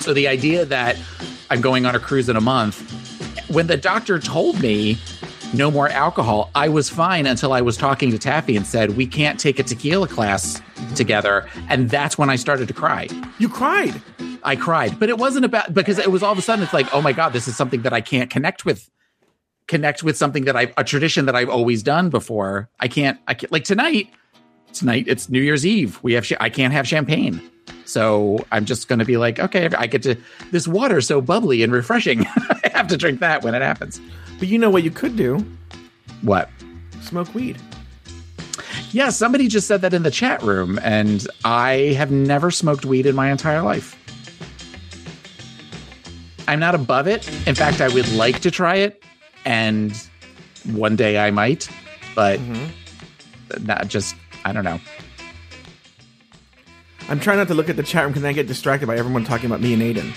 So the idea that I'm going on a cruise in a month, when the doctor told me, no more alcohol, I was fine until I was talking to Taffy and said, we can't take a tequila class together. And that's when I started to cry. You cried? I cried. But it wasn't about, because it was all of a sudden, it's like, oh my God, this is something that I can't connect with something that a tradition that I've always done before. I can't like tonight, it's New Year's Eve. I can't have champagne. So I'm just going to be like, okay, I get to, this water so bubbly and refreshing. I have to drink that when it happens. But you know what you could do? What? Smoke weed. Yeah, somebody just said that in the chat room, and I have never smoked weed in my entire life. I'm not above it. In fact, I would like to try it, and one day I might, but I don't know. I'm trying not to look at the chat room because I get distracted by everyone talking about me and Aiden.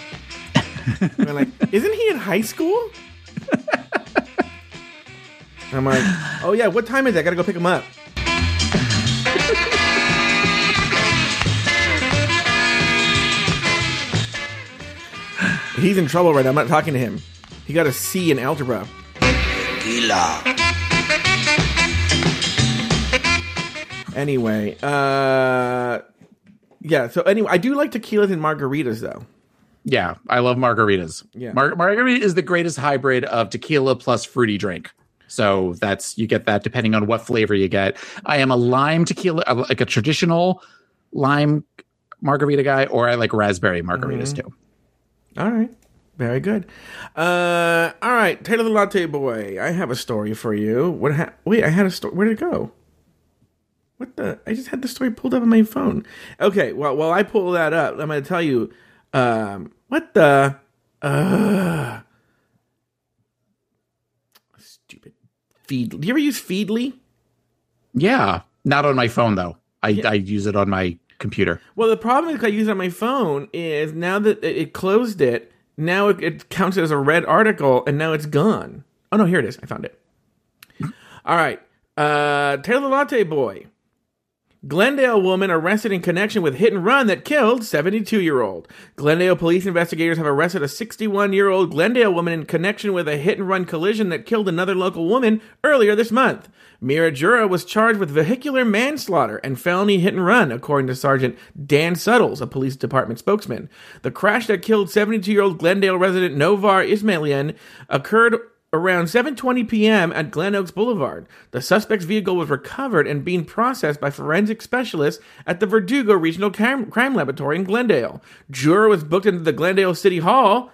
And they're like, isn't he in high school? I'm like, oh yeah, what time is it? I gotta go pick him up. He's in trouble right now. I'm not talking to him. He got a C in algebra. Anyway, I do like tequilas and margaritas though. Yeah, I love margaritas. Yeah. Margarita is the greatest hybrid of tequila plus fruity drink. So you get that depending on what flavor you get. I am a lime tequila, like a traditional lime margarita guy, or I like raspberry margaritas too. All right. Very good. All right. Taylor the Latte Boy, I have a story for you. Wait, I had a story. Where'd it go? I just had the story pulled up on my phone. Okay. Well, while I pull that up, I'm going to tell you, stupid. Do you ever use Feedly? Yeah. Not on my phone, though. I use it on my computer. Well, the problem is I use it on my phone is now that it closed it, now it counts as a red article, and now it's gone. Oh, no, here it is. I found it. All right. Taylor the Latte Boy. Glendale woman arrested in connection with hit and run that killed 72-year-old. Glendale police investigators have arrested a 61-year-old Glendale woman in connection with a hit and run collision that killed another local woman earlier this month. Mira Jura was charged with vehicular manslaughter and felony hit and run, according to Sergeant Dan Suttles, a police department spokesman. The crash that killed 72-year-old Glendale resident Novar Ismailian occurred around 7:20 p.m. at Glen Oaks Boulevard. The suspect's vehicle was recovered and being processed by forensic specialists at the Verdugo Regional Crime Laboratory in Glendale. Juror was booked into the Glendale City Hall,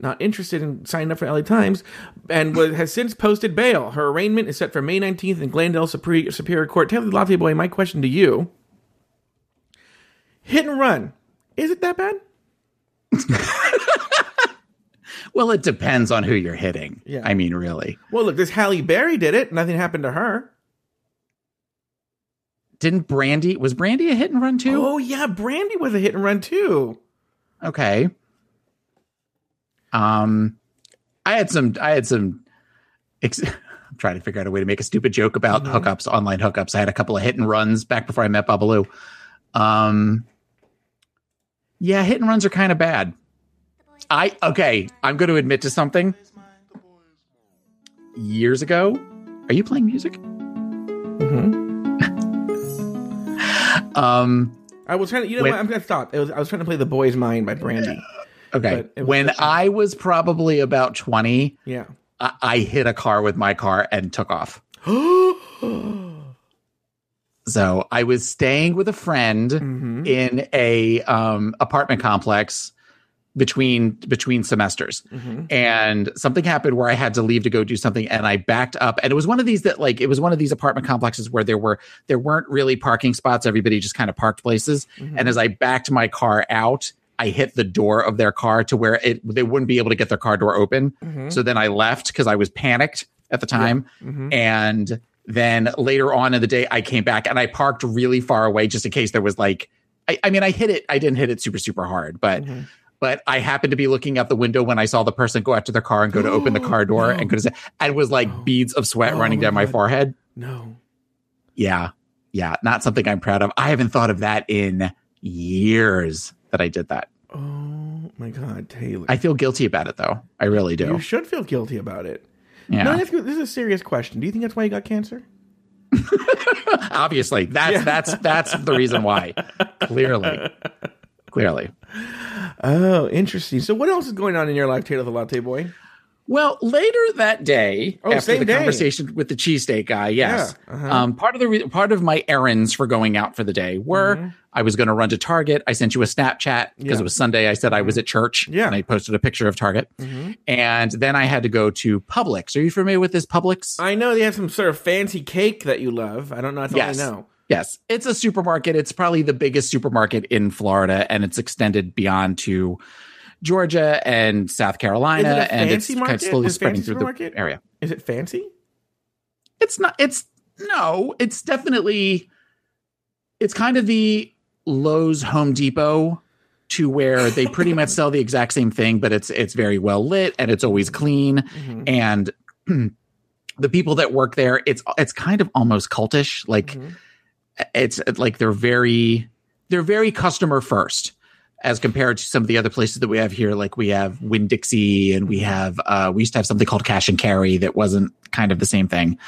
not interested in signing up for LA Times, and has since posted bail. Her arraignment is set for May 19th in Glendale Superior Court. Taylor Latte-Boy, my question to you. Hit and run. Is it that bad? Well, it depends on who you're hitting. Yeah. I mean, really. Well, look, this Halle Berry did it. Nothing happened to her. Didn't Brandy... Was Brandy a hit and run, too? Oh, yeah. Brandy was a hit and run, too. Okay. I'm trying to figure out a way to make a stupid joke about hookups, online hookups. I had a couple of hit and runs back before I met Babalu. Yeah, hit and runs are kind of bad. I'm going to admit to something. Years ago, are you playing music? Mm-hmm. I was trying to, I'm going to stop. I was trying to play The Boy's Mind by Brandy. Okay. When I was probably about 20, I hit a car with my car and took off. So I was staying with a friend in a apartment complex between semesters, and something happened where I had to leave to go do something, and I backed up, and it was one of these apartment complexes where there weren't really parking spots. Everybody just kind of parked places, and as I backed my car out, I hit the door of their car to where they wouldn't be able to get their car door open. So then I left because I was panicked at the time, and then later on in the day I came back and I parked really far away just in case there was I hit it. I didn't hit it super hard, but. But I happened to be looking out the window when I saw the person go out to their car and go to open the car door, and was like beads of sweat running down my forehead. No. Yeah. Not something I'm proud of. I haven't thought of that in years that I did that. Oh my God, Taylor. I feel guilty about it though. I really do. You should feel guilty about it. Yeah. No, this is a serious question. Do you think that's why you got cancer? Obviously. That's the reason why. Clearly. Oh, interesting. So what else is going on in your life, Taylor the Latte Boy? Well, later that day, after the conversation with the cheesesteak guy, yes. Yeah, part of my errands for going out for the day were I was going to run to Target. I sent you a Snapchat because it was Sunday. I said I was at church, and I posted a picture of Target. And then I had to go to Publix. Are you familiar with this Publix? I know they have some sort of fancy cake that you love. I don't know. That's all I know. Yes, it's a supermarket. It's probably the biggest supermarket in Florida, and it's extended beyond to Georgia and South Carolina. It's slowly spreading through the area. Is it fancy? It's not. It's definitely. It's kind of the Lowe's, Home Depot, to where they pretty much sell the exact same thing, but it's very well lit and it's always clean and the people that work there. It's kind of almost cultish, like. It's like they're very customer first as compared to some of the other places that we have here. Like we have Winn-Dixie and we have we used to have something called Cash and Carry that wasn't kind of the same thing.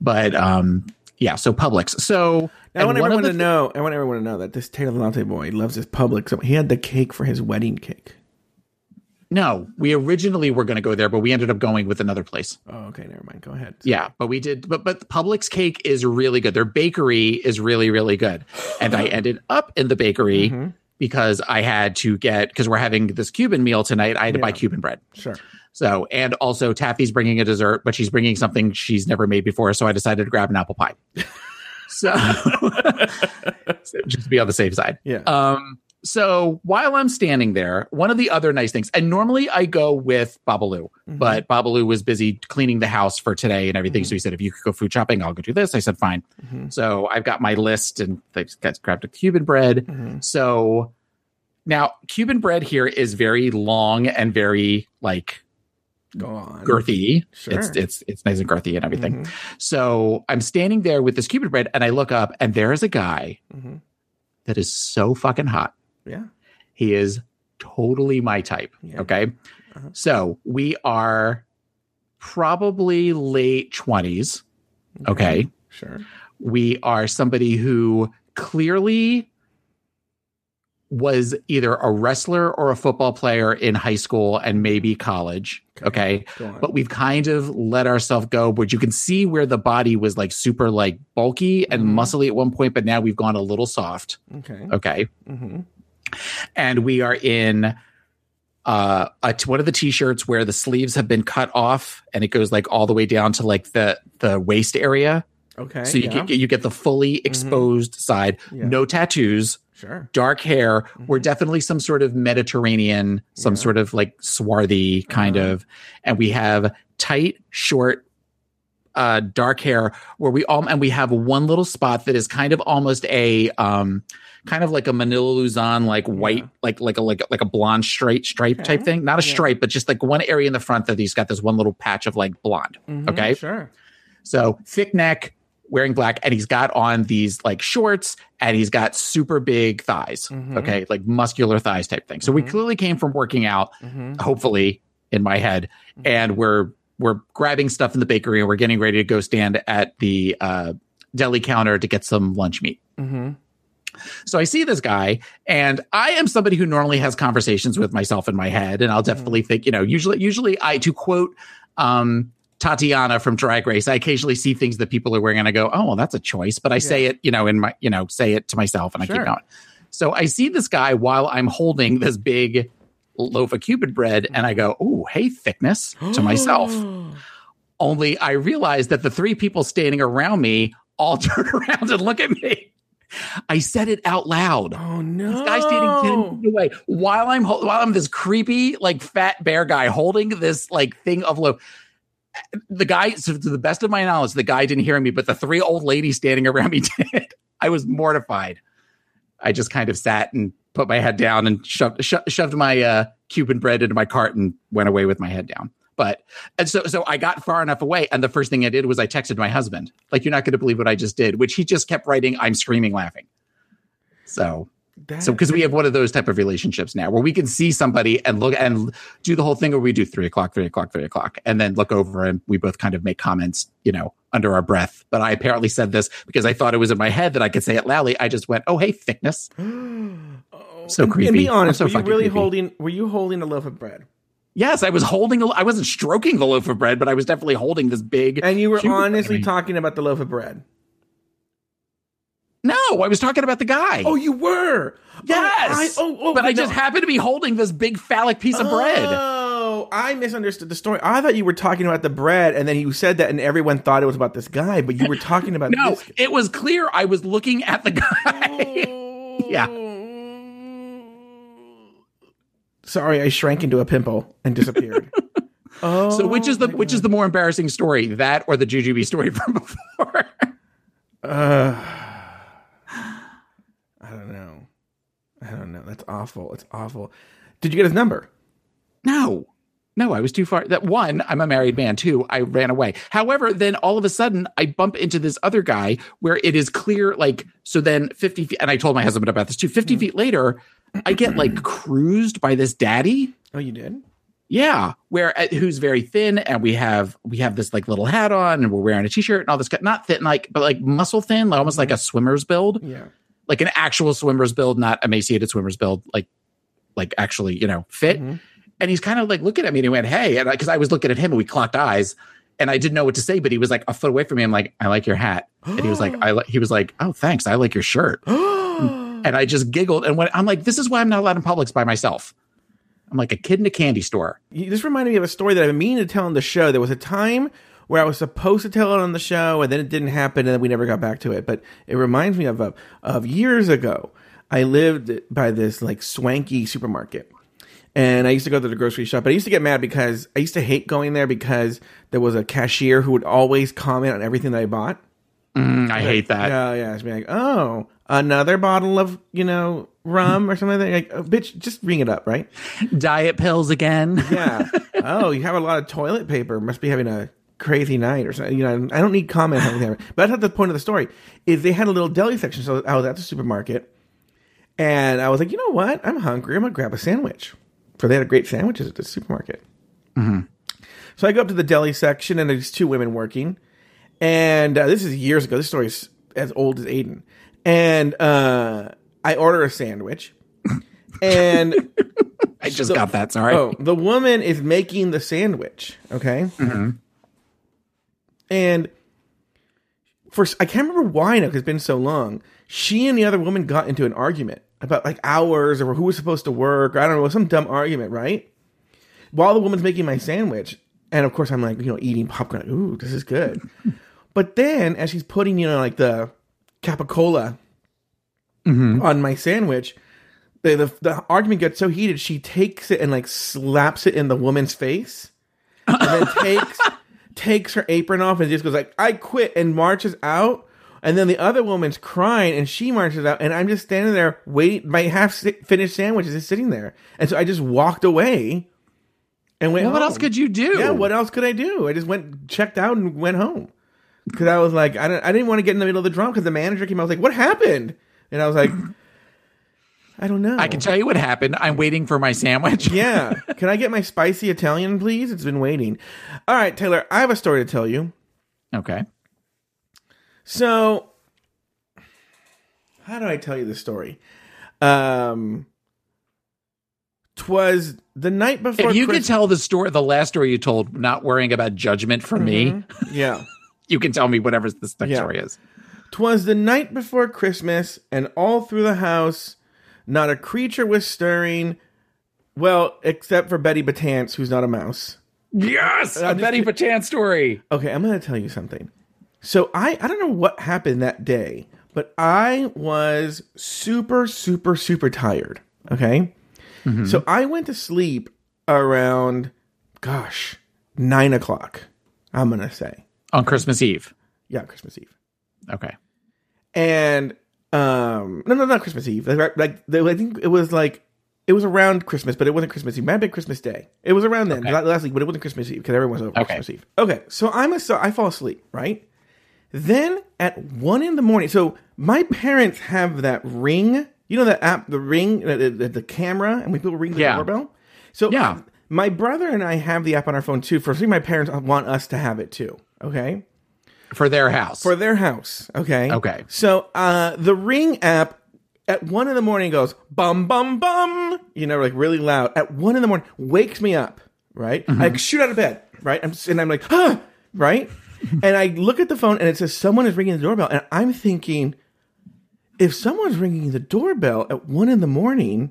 But so Publix. So I want everyone to know. I want everyone to know that this Taylor Latte Boy loves his Publix. He had the cake for his wedding cake. No, we originally were going to go there, but we ended up going with another place. Oh, okay. Never mind. Go ahead. So. Yeah, but we did. But the Publix cake is really good. Their bakery is really, really good. And I ended up in the bakery because I had to get, because we're having this Cuban meal tonight. I had to buy Cuban bread. Sure. So, and also Taffy's bringing a dessert, but she's bringing something she's never made before. So I decided to grab an apple pie. So just be on the safe side. Yeah. So while I'm standing there, one of the other nice things, and normally I go with Babalu, but Babalu was busy cleaning the house for today and everything. So he said, if you could go food shopping, I'll go do this. I said, fine. So I've got my list and I grabbed a Cuban bread. So now Cuban bread here is very long and very like girthy. It's nice and girthy and everything. So I'm standing there with this Cuban bread and I look up and there is a guy that is so fucking hot. Yeah. He is totally my type. Yeah. Okay. So we are probably late 20s. Okay. Sure. We are somebody who clearly was either a wrestler or a football player in high school and maybe college. Okay. But we've kind of let ourselves go, but you can see where the body was like super like bulky and muscly at one point, but now we've gone a little soft. Okay. And we are in one of the t-shirts where the sleeves have been cut off and it goes like all the way down to like the waist area. Okay. So you get the fully exposed side, no tattoos. Sure. Dark hair. We're definitely some sort of Mediterranean, some sort of like swarthy kind of. And we have tight, short, dark hair where we have one little spot that is kind of almost a kind of like a Manila Luzon, like white, like a blonde stripe type thing. Not a stripe, but just like one area in the front that he's got this one little patch of like blonde. Okay. Sure. So thick neck, wearing black, and he's got on these like shorts and he's got super big thighs. Okay. Like muscular thighs type thing. So we clearly came from working out, hopefully in my head, and we're grabbing stuff in the bakery and we're getting ready to go stand at the deli counter to get some lunch meat. So I see this guy and I am somebody who normally has conversations with myself in my head. And I'll definitely think, you know, usually I, to quote, Tatiana from Drag Race, I occasionally see things that people are wearing and I go, oh, well, that's a choice. But I say it, you know, say it to myself and I keep going. So I see this guy while I'm holding this big loaf of Cuban bread and I go, oh, hey, thickness to myself. Only I realized that the three people standing around me all turn around and look at me. I said it out loud. Oh no! This guy standing 10 feet away while I'm this creepy like fat bear guy holding this like thing of loaf. The guy, so to the best of my knowledge, the guy didn't hear me, but the three old ladies standing around me did. I was mortified. I just kind of sat and put my head down and shoved my Cuban bread into my cart and went away with my head down. But and so I got far enough away. And the first thing I did was I texted my husband, like, you're not going to believe what I just did, which he just kept writing. I'm screaming, laughing. So because we have one of those type of relationships now where we can see somebody and look and do the whole thing where we do 3:00, and then look over and we both kind of make comments, you know, under our breath. But I apparently said this because I thought it was in my head that I could say it loudly. I just went, oh, hey, thickness. So creepy. And be honest, were you holding a loaf of bread? Yes, I was I wasn't stroking the loaf of bread, but I was definitely holding this big. And you were honestly talking about the loaf of bread. No, I was talking about the guy. Oh, you were? Yes. I just happened to be holding this big phallic piece of bread. Oh, I misunderstood the story. I thought you were talking about the bread, and then you said that, and everyone thought it was about this guy, but you were talking about this guy. No, it was clear I was looking at the guy. Yeah. Sorry, I shrank into a pimple and disappeared. Oh. So which is the more embarrassing story, that or the Jujube story from before? I don't know. That's awful. It's awful. Did you get his number? No, I was too far. That one, I'm a married man. Two, I ran away. However, then all of a sudden I bump into this other guy where it is clear. Like, so then 50 feet. And I told my husband about this too. 50 feet later, I get like cruised by this daddy. Oh, you did? Yeah. Who's very thin. And we have this like little hat on and we're wearing a t-shirt and all this. Not thin, like, but like muscle thin, like, almost like a swimmer's build. Yeah. Like an actual swimmer's build, not emaciated swimmer's build, like actually, you know, fit. And he's kind of like looking at me and he went, hey, and because I was looking at him and we clocked eyes and I didn't know what to say, but he was like a foot away from me. I'm like, I like your hat. And he was like, he was like, oh, thanks. I like your shirt. And I just giggled. And when I'm like, this is why I'm not allowed in Publix by myself. I'm like a kid in a candy store. This reminded me of a story that I've been meaning to tell on the show. There was a time where I was supposed to tell it on the show, and then it didn't happen, and then we never got back to it. But it reminds me of years ago. I lived by this like swanky supermarket. And I used to go to the grocery shop. But I used to get mad because I used to hate going there because there was a cashier who would always comment on everything that I bought. I hate that. Oh, yeah. It's like, oh, another bottle of, you know, rum or something like that. Like, oh, bitch, just ring it up, right? Diet pills again. Yeah. Oh, you have a lot of toilet paper. Must be having a crazy night or something. You know, I don't need comment on anything. But that's not the point of the story. Is they had a little deli section. So I was at the supermarket. And I was like, you know what? I'm hungry. I'm going to grab a sandwich. For they had great sandwiches at the supermarket. Mm-hmm. So I go up to the deli section, and there's two women working. And this is years ago. This story is as old as Aiden. And I order a sandwich. And I just got that. Sorry. Oh, the woman is making the sandwich. Okay. Mm-hmm. And I can't remember why now because it's been so long. She and the other woman got into an argument about like hours or who was supposed to work or I don't know, some dumb argument, right? While the woman's making my sandwich. And of course I'm like, you know, eating popcorn. Like, ooh, this is good. But then as she's putting, you know, like the capicola on my sandwich, the argument gets so heated. She takes it and like slaps it in the woman's face and then takes her apron off and just goes like, I quit, and marches out. And then the other woman's crying, and she marches out, and I'm just standing there waiting. My half-finished sandwich is just sitting there. And so I just walked away and went home. What else could you do? Yeah, what else could I do? I just went, checked out, and went home. Because I was like, I didn't want to get in the middle of the drama because the manager came out and was like, what happened? And I was like, I don't know. I can tell you what happened. I'm waiting for my sandwich. Yeah. Can I get my spicy Italian, please? It's been waiting. All right, Taylor, I have a story to tell you. Okay. So, how do I tell you this story? 'Twas the night before. If you could tell the story, the last story you told, not worrying about judgment from me. Yeah. You can tell me whatever this next story is. 'Twas the night before Christmas, and all through the house, not a creature was stirring. Well, except for Betty Batance, who's not a mouse. Yes! A Betty Batance story! Okay, I'm going to tell you something. So I don't know what happened that day, but I was super, super, super tired, okay? Mm-hmm. So I went to sleep around, 9:00, I'm going to say. On Christmas Eve? Yeah, Christmas Eve. Okay. And, no, not Christmas Eve. I think it was around Christmas, but it wasn't Christmas Eve. Might have been Christmas Day. It was around then, last week, but it wasn't Christmas Eve because everyone was over Christmas Eve. Okay, so I fall asleep, right? Then at 1 a.m, so my parents have that Ring, you know, that app, the Ring, the camera, and we put Ring to the doorbell. So my brother and I have the app on our phone too. For some reason, my parents want us to have it too. Okay, for their house. For their house. Okay. Okay. So the Ring app at 1 a.m. goes bum bum bum. You know, like really loud at 1 a.m, wakes me up. Right, I shoot out of bed. Right, I'm like, huh, right. And I look at the phone, and it says someone is ringing the doorbell. And I'm thinking, if someone's ringing the doorbell at 1 a.m,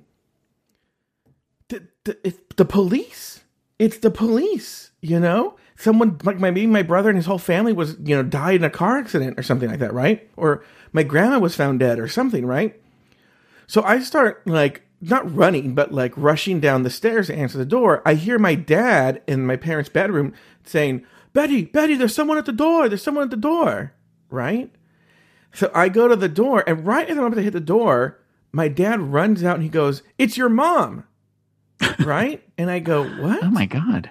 it's the police. It's the police, you know? Someone, like maybe my brother and his whole family was, you know, died in a car accident or something like that, right? Or my grandma was found dead or something, right? So I start, like, not running, but, like, rushing down the stairs to answer the door. I hear my dad in my parents' bedroom saying, Betty, there's someone at the door. Right? So I go to the door, and right as I'm about to hit the door, my dad runs out and he goes, it's your mom. Right? And I go, what? Oh my God.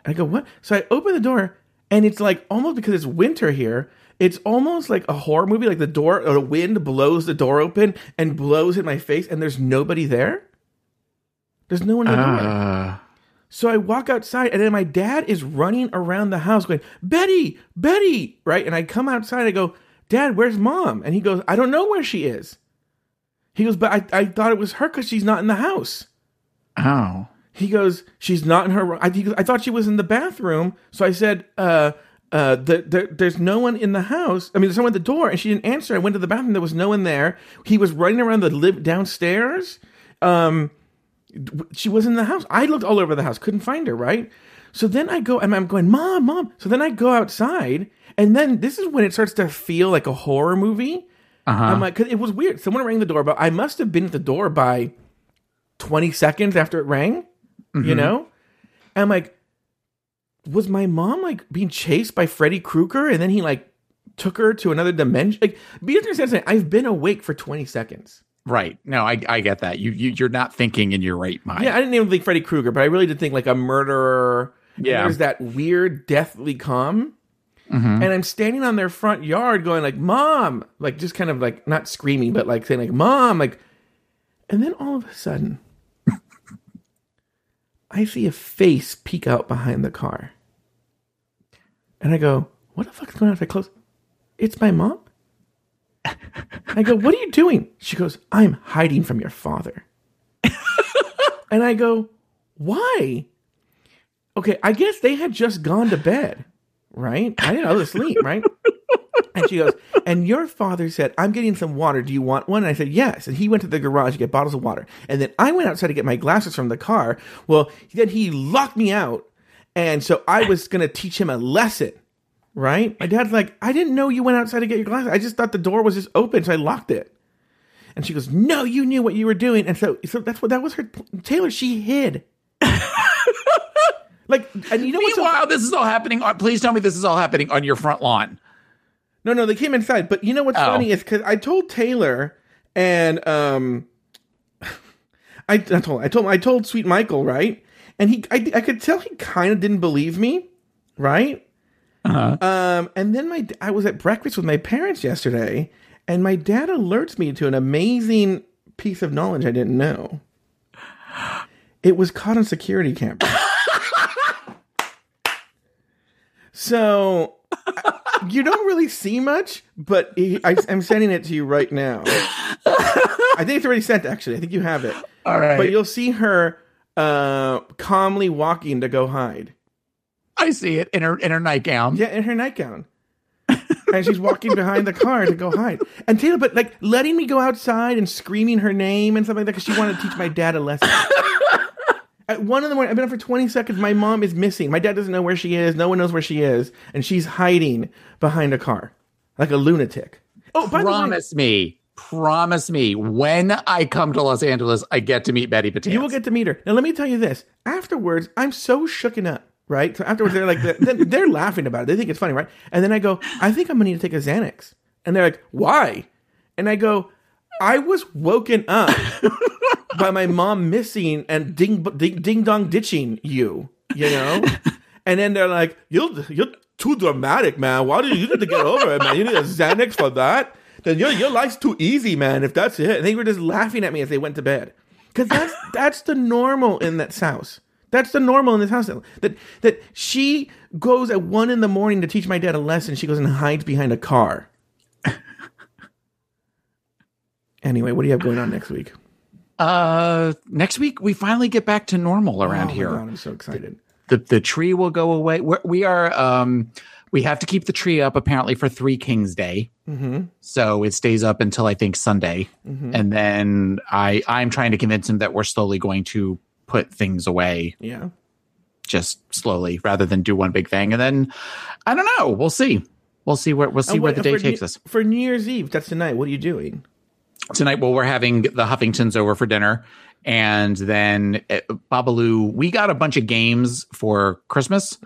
So I open the door, and it's like almost, because it's winter here, it's almost like a horror movie. Like the wind blows the door open and blows in my face, and there's nobody there. There's no one in the door. So I walk outside, and then my dad is running around the house going, Betty, right? And I come outside, and I go, Dad, where's Mom? And he goes, I don't know where she is. He goes, but I thought it was her because she's not in the house. Oh. He goes, she's not in her room. I thought she was in the bathroom. So I said, there's no one in the house. I mean, there's someone at the door, and she didn't answer. I went to the bathroom. There was no one there. He was running around the downstairs. She was in the house. I looked all over the house, couldn't find her, right? So then I go, and I'm going, Mom. So then I go outside, and then this is when it starts to feel like a horror movie. I'm like, cause it was weird. Someone rang the doorbell. I must have been at the door by 20 seconds after it rang, you know? And I'm like, was my mom like being chased by Freddy Krueger? And then he like took her to another dimension. Like, be understanding, I've been awake for 20 seconds. Right. No, I get that. You're not thinking in your right mind. Yeah, I didn't even think Freddy Krueger, but I really did think like a murderer. Yeah. There's that weird deathly calm. And I'm standing on their front yard going like, Mom, like just kind of like not screaming, but like saying like, Mom, like, and then all of a sudden I see a face peek out behind the car. And I go, what the fuck's going on if I close? It's my mom. I go, what are you doing? She goes, I'm hiding from your father. And I go, why? Okay, I guess they had just gone to bed, right? I didn't know to sleep, right? And she goes, and your father said, I'm getting some water. Do you want one? And I said, yes. And he went to the garage to get bottles of water. And then I went outside to get my glasses from the car. Well, then he locked me out. And so I was going to teach him a lesson, right? My dad's like, I didn't know you went outside to get your glasses. I just thought the door was just open, so I locked it. And she goes, no, you knew what you were doing. And so that's what that was her. Taylor, she hid. Like, and you know what? Meanwhile, this is all happening. Please tell me this is all happening on your front lawn. No, they came inside. But you know what's funny is because I told Taylor and I told Sweet Michael, right? And I could tell he kind of didn't believe me, right? And then I was at breakfast with my parents yesterday, and my dad alerts me to an amazing piece of knowledge I didn't know. It was caught on security camera. So you don't really see much, but I'm sending it to you right now. I think it's already sent, actually. I think you have it. All right. But you'll see her calmly walking to go hide. I see it in her nightgown. Yeah, in her nightgown. And she's walking behind the car to go hide. And Taylor, but like letting me go outside and screaming her name and something like that because she wanted to teach my dad a lesson. At 1 a.m, I've been up for 20 seconds. My mom is missing. My dad doesn't know where she is. No one knows where she is. And she's hiding behind a car like a lunatic. Oh, by the way. Promise me. When I come to Los Angeles, I get to meet Betty Patel. You will get to meet her. Now, let me tell you this. Afterwards, I'm so shooken up, right? So afterwards, they're like, they're laughing about it. They think it's funny, right? And then I go, I think I'm going to need to take a Xanax. And they're like, why? And I go, I was woken up. By my mom missing and ding dong ditching you know, and then they're like, you're too dramatic, man. Why do you need to get over it, man? You need a Xanax for that. Then your life's too easy, man. If that's it, and they were just laughing at me as they went to bed, because that's the normal in this house. That's the normal in this house. That she goes at 1 a.m. to teach my dad a lesson. She goes and hides behind a car. Anyway, what do you have going on next week? Next week we finally get back to normal around here. God, I'm so excited. The tree will go away. We have to keep the tree up apparently for Three Kings Day. So it stays up until I think Sunday, and then I'm trying to convince him that we're slowly going to put things away. Yeah, just slowly rather than do one big thing. And then I don't know. We'll see where the day takes us. For New Year's Eve, that's tonight. What are you doing? Tonight, we're having the Huffingtons over for dinner, and then Babalu, we got a bunch of games for Christmas,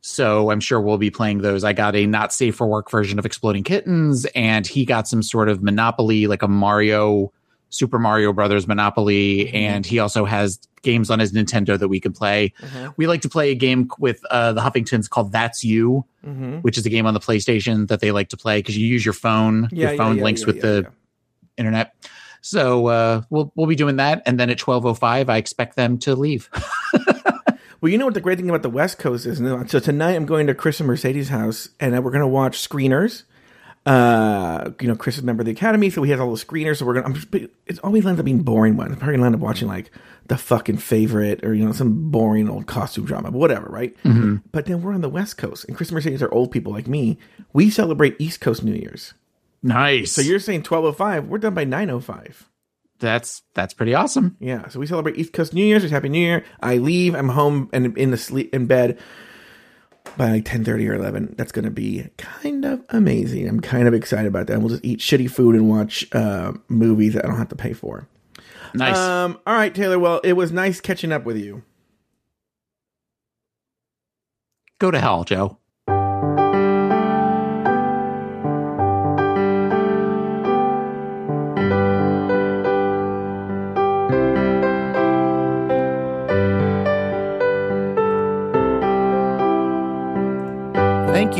so I'm sure we'll be playing those. I got a not safe for work version of Exploding Kittens, and he got some sort of Monopoly, like a Super Mario Brothers Monopoly, and he also has games on his Nintendo that we can play. We like to play a game with the Huffingtons called That's You, which is a game on the PlayStation that they like to play because you use your phone. Your phone links with the internet. So we'll be doing that, and then at 12:05 I expect them to leave. Well, you know what the great thing about the West Coast is? So tonight I'm going to Chris and Mercedes' house, and we're going to watch screeners. Chris is a member of the Academy, so he has all the screeners. So it always ends up being boring ones. I'm probably going to end up watching like The Fucking Favorite or some boring old costume drama, but whatever, right? But then we're on the West Coast, and Chris and Mercedes are old people like me. We celebrate East Coast New Year's. Nice. So you're saying 12:05? We're done by 9:05. That's pretty awesome. Yeah. So we celebrate East Coast New Year's. It's Happy New Year. I leave. I'm home and in bed by like 10:30 or 11. That's going to be kind of amazing. I'm kind of excited about that. We'll just eat shitty food and watch movies that I don't have to pay for. Nice. All right, Taylor. Well, it was nice catching up with you. Go to hell, Joe. Thank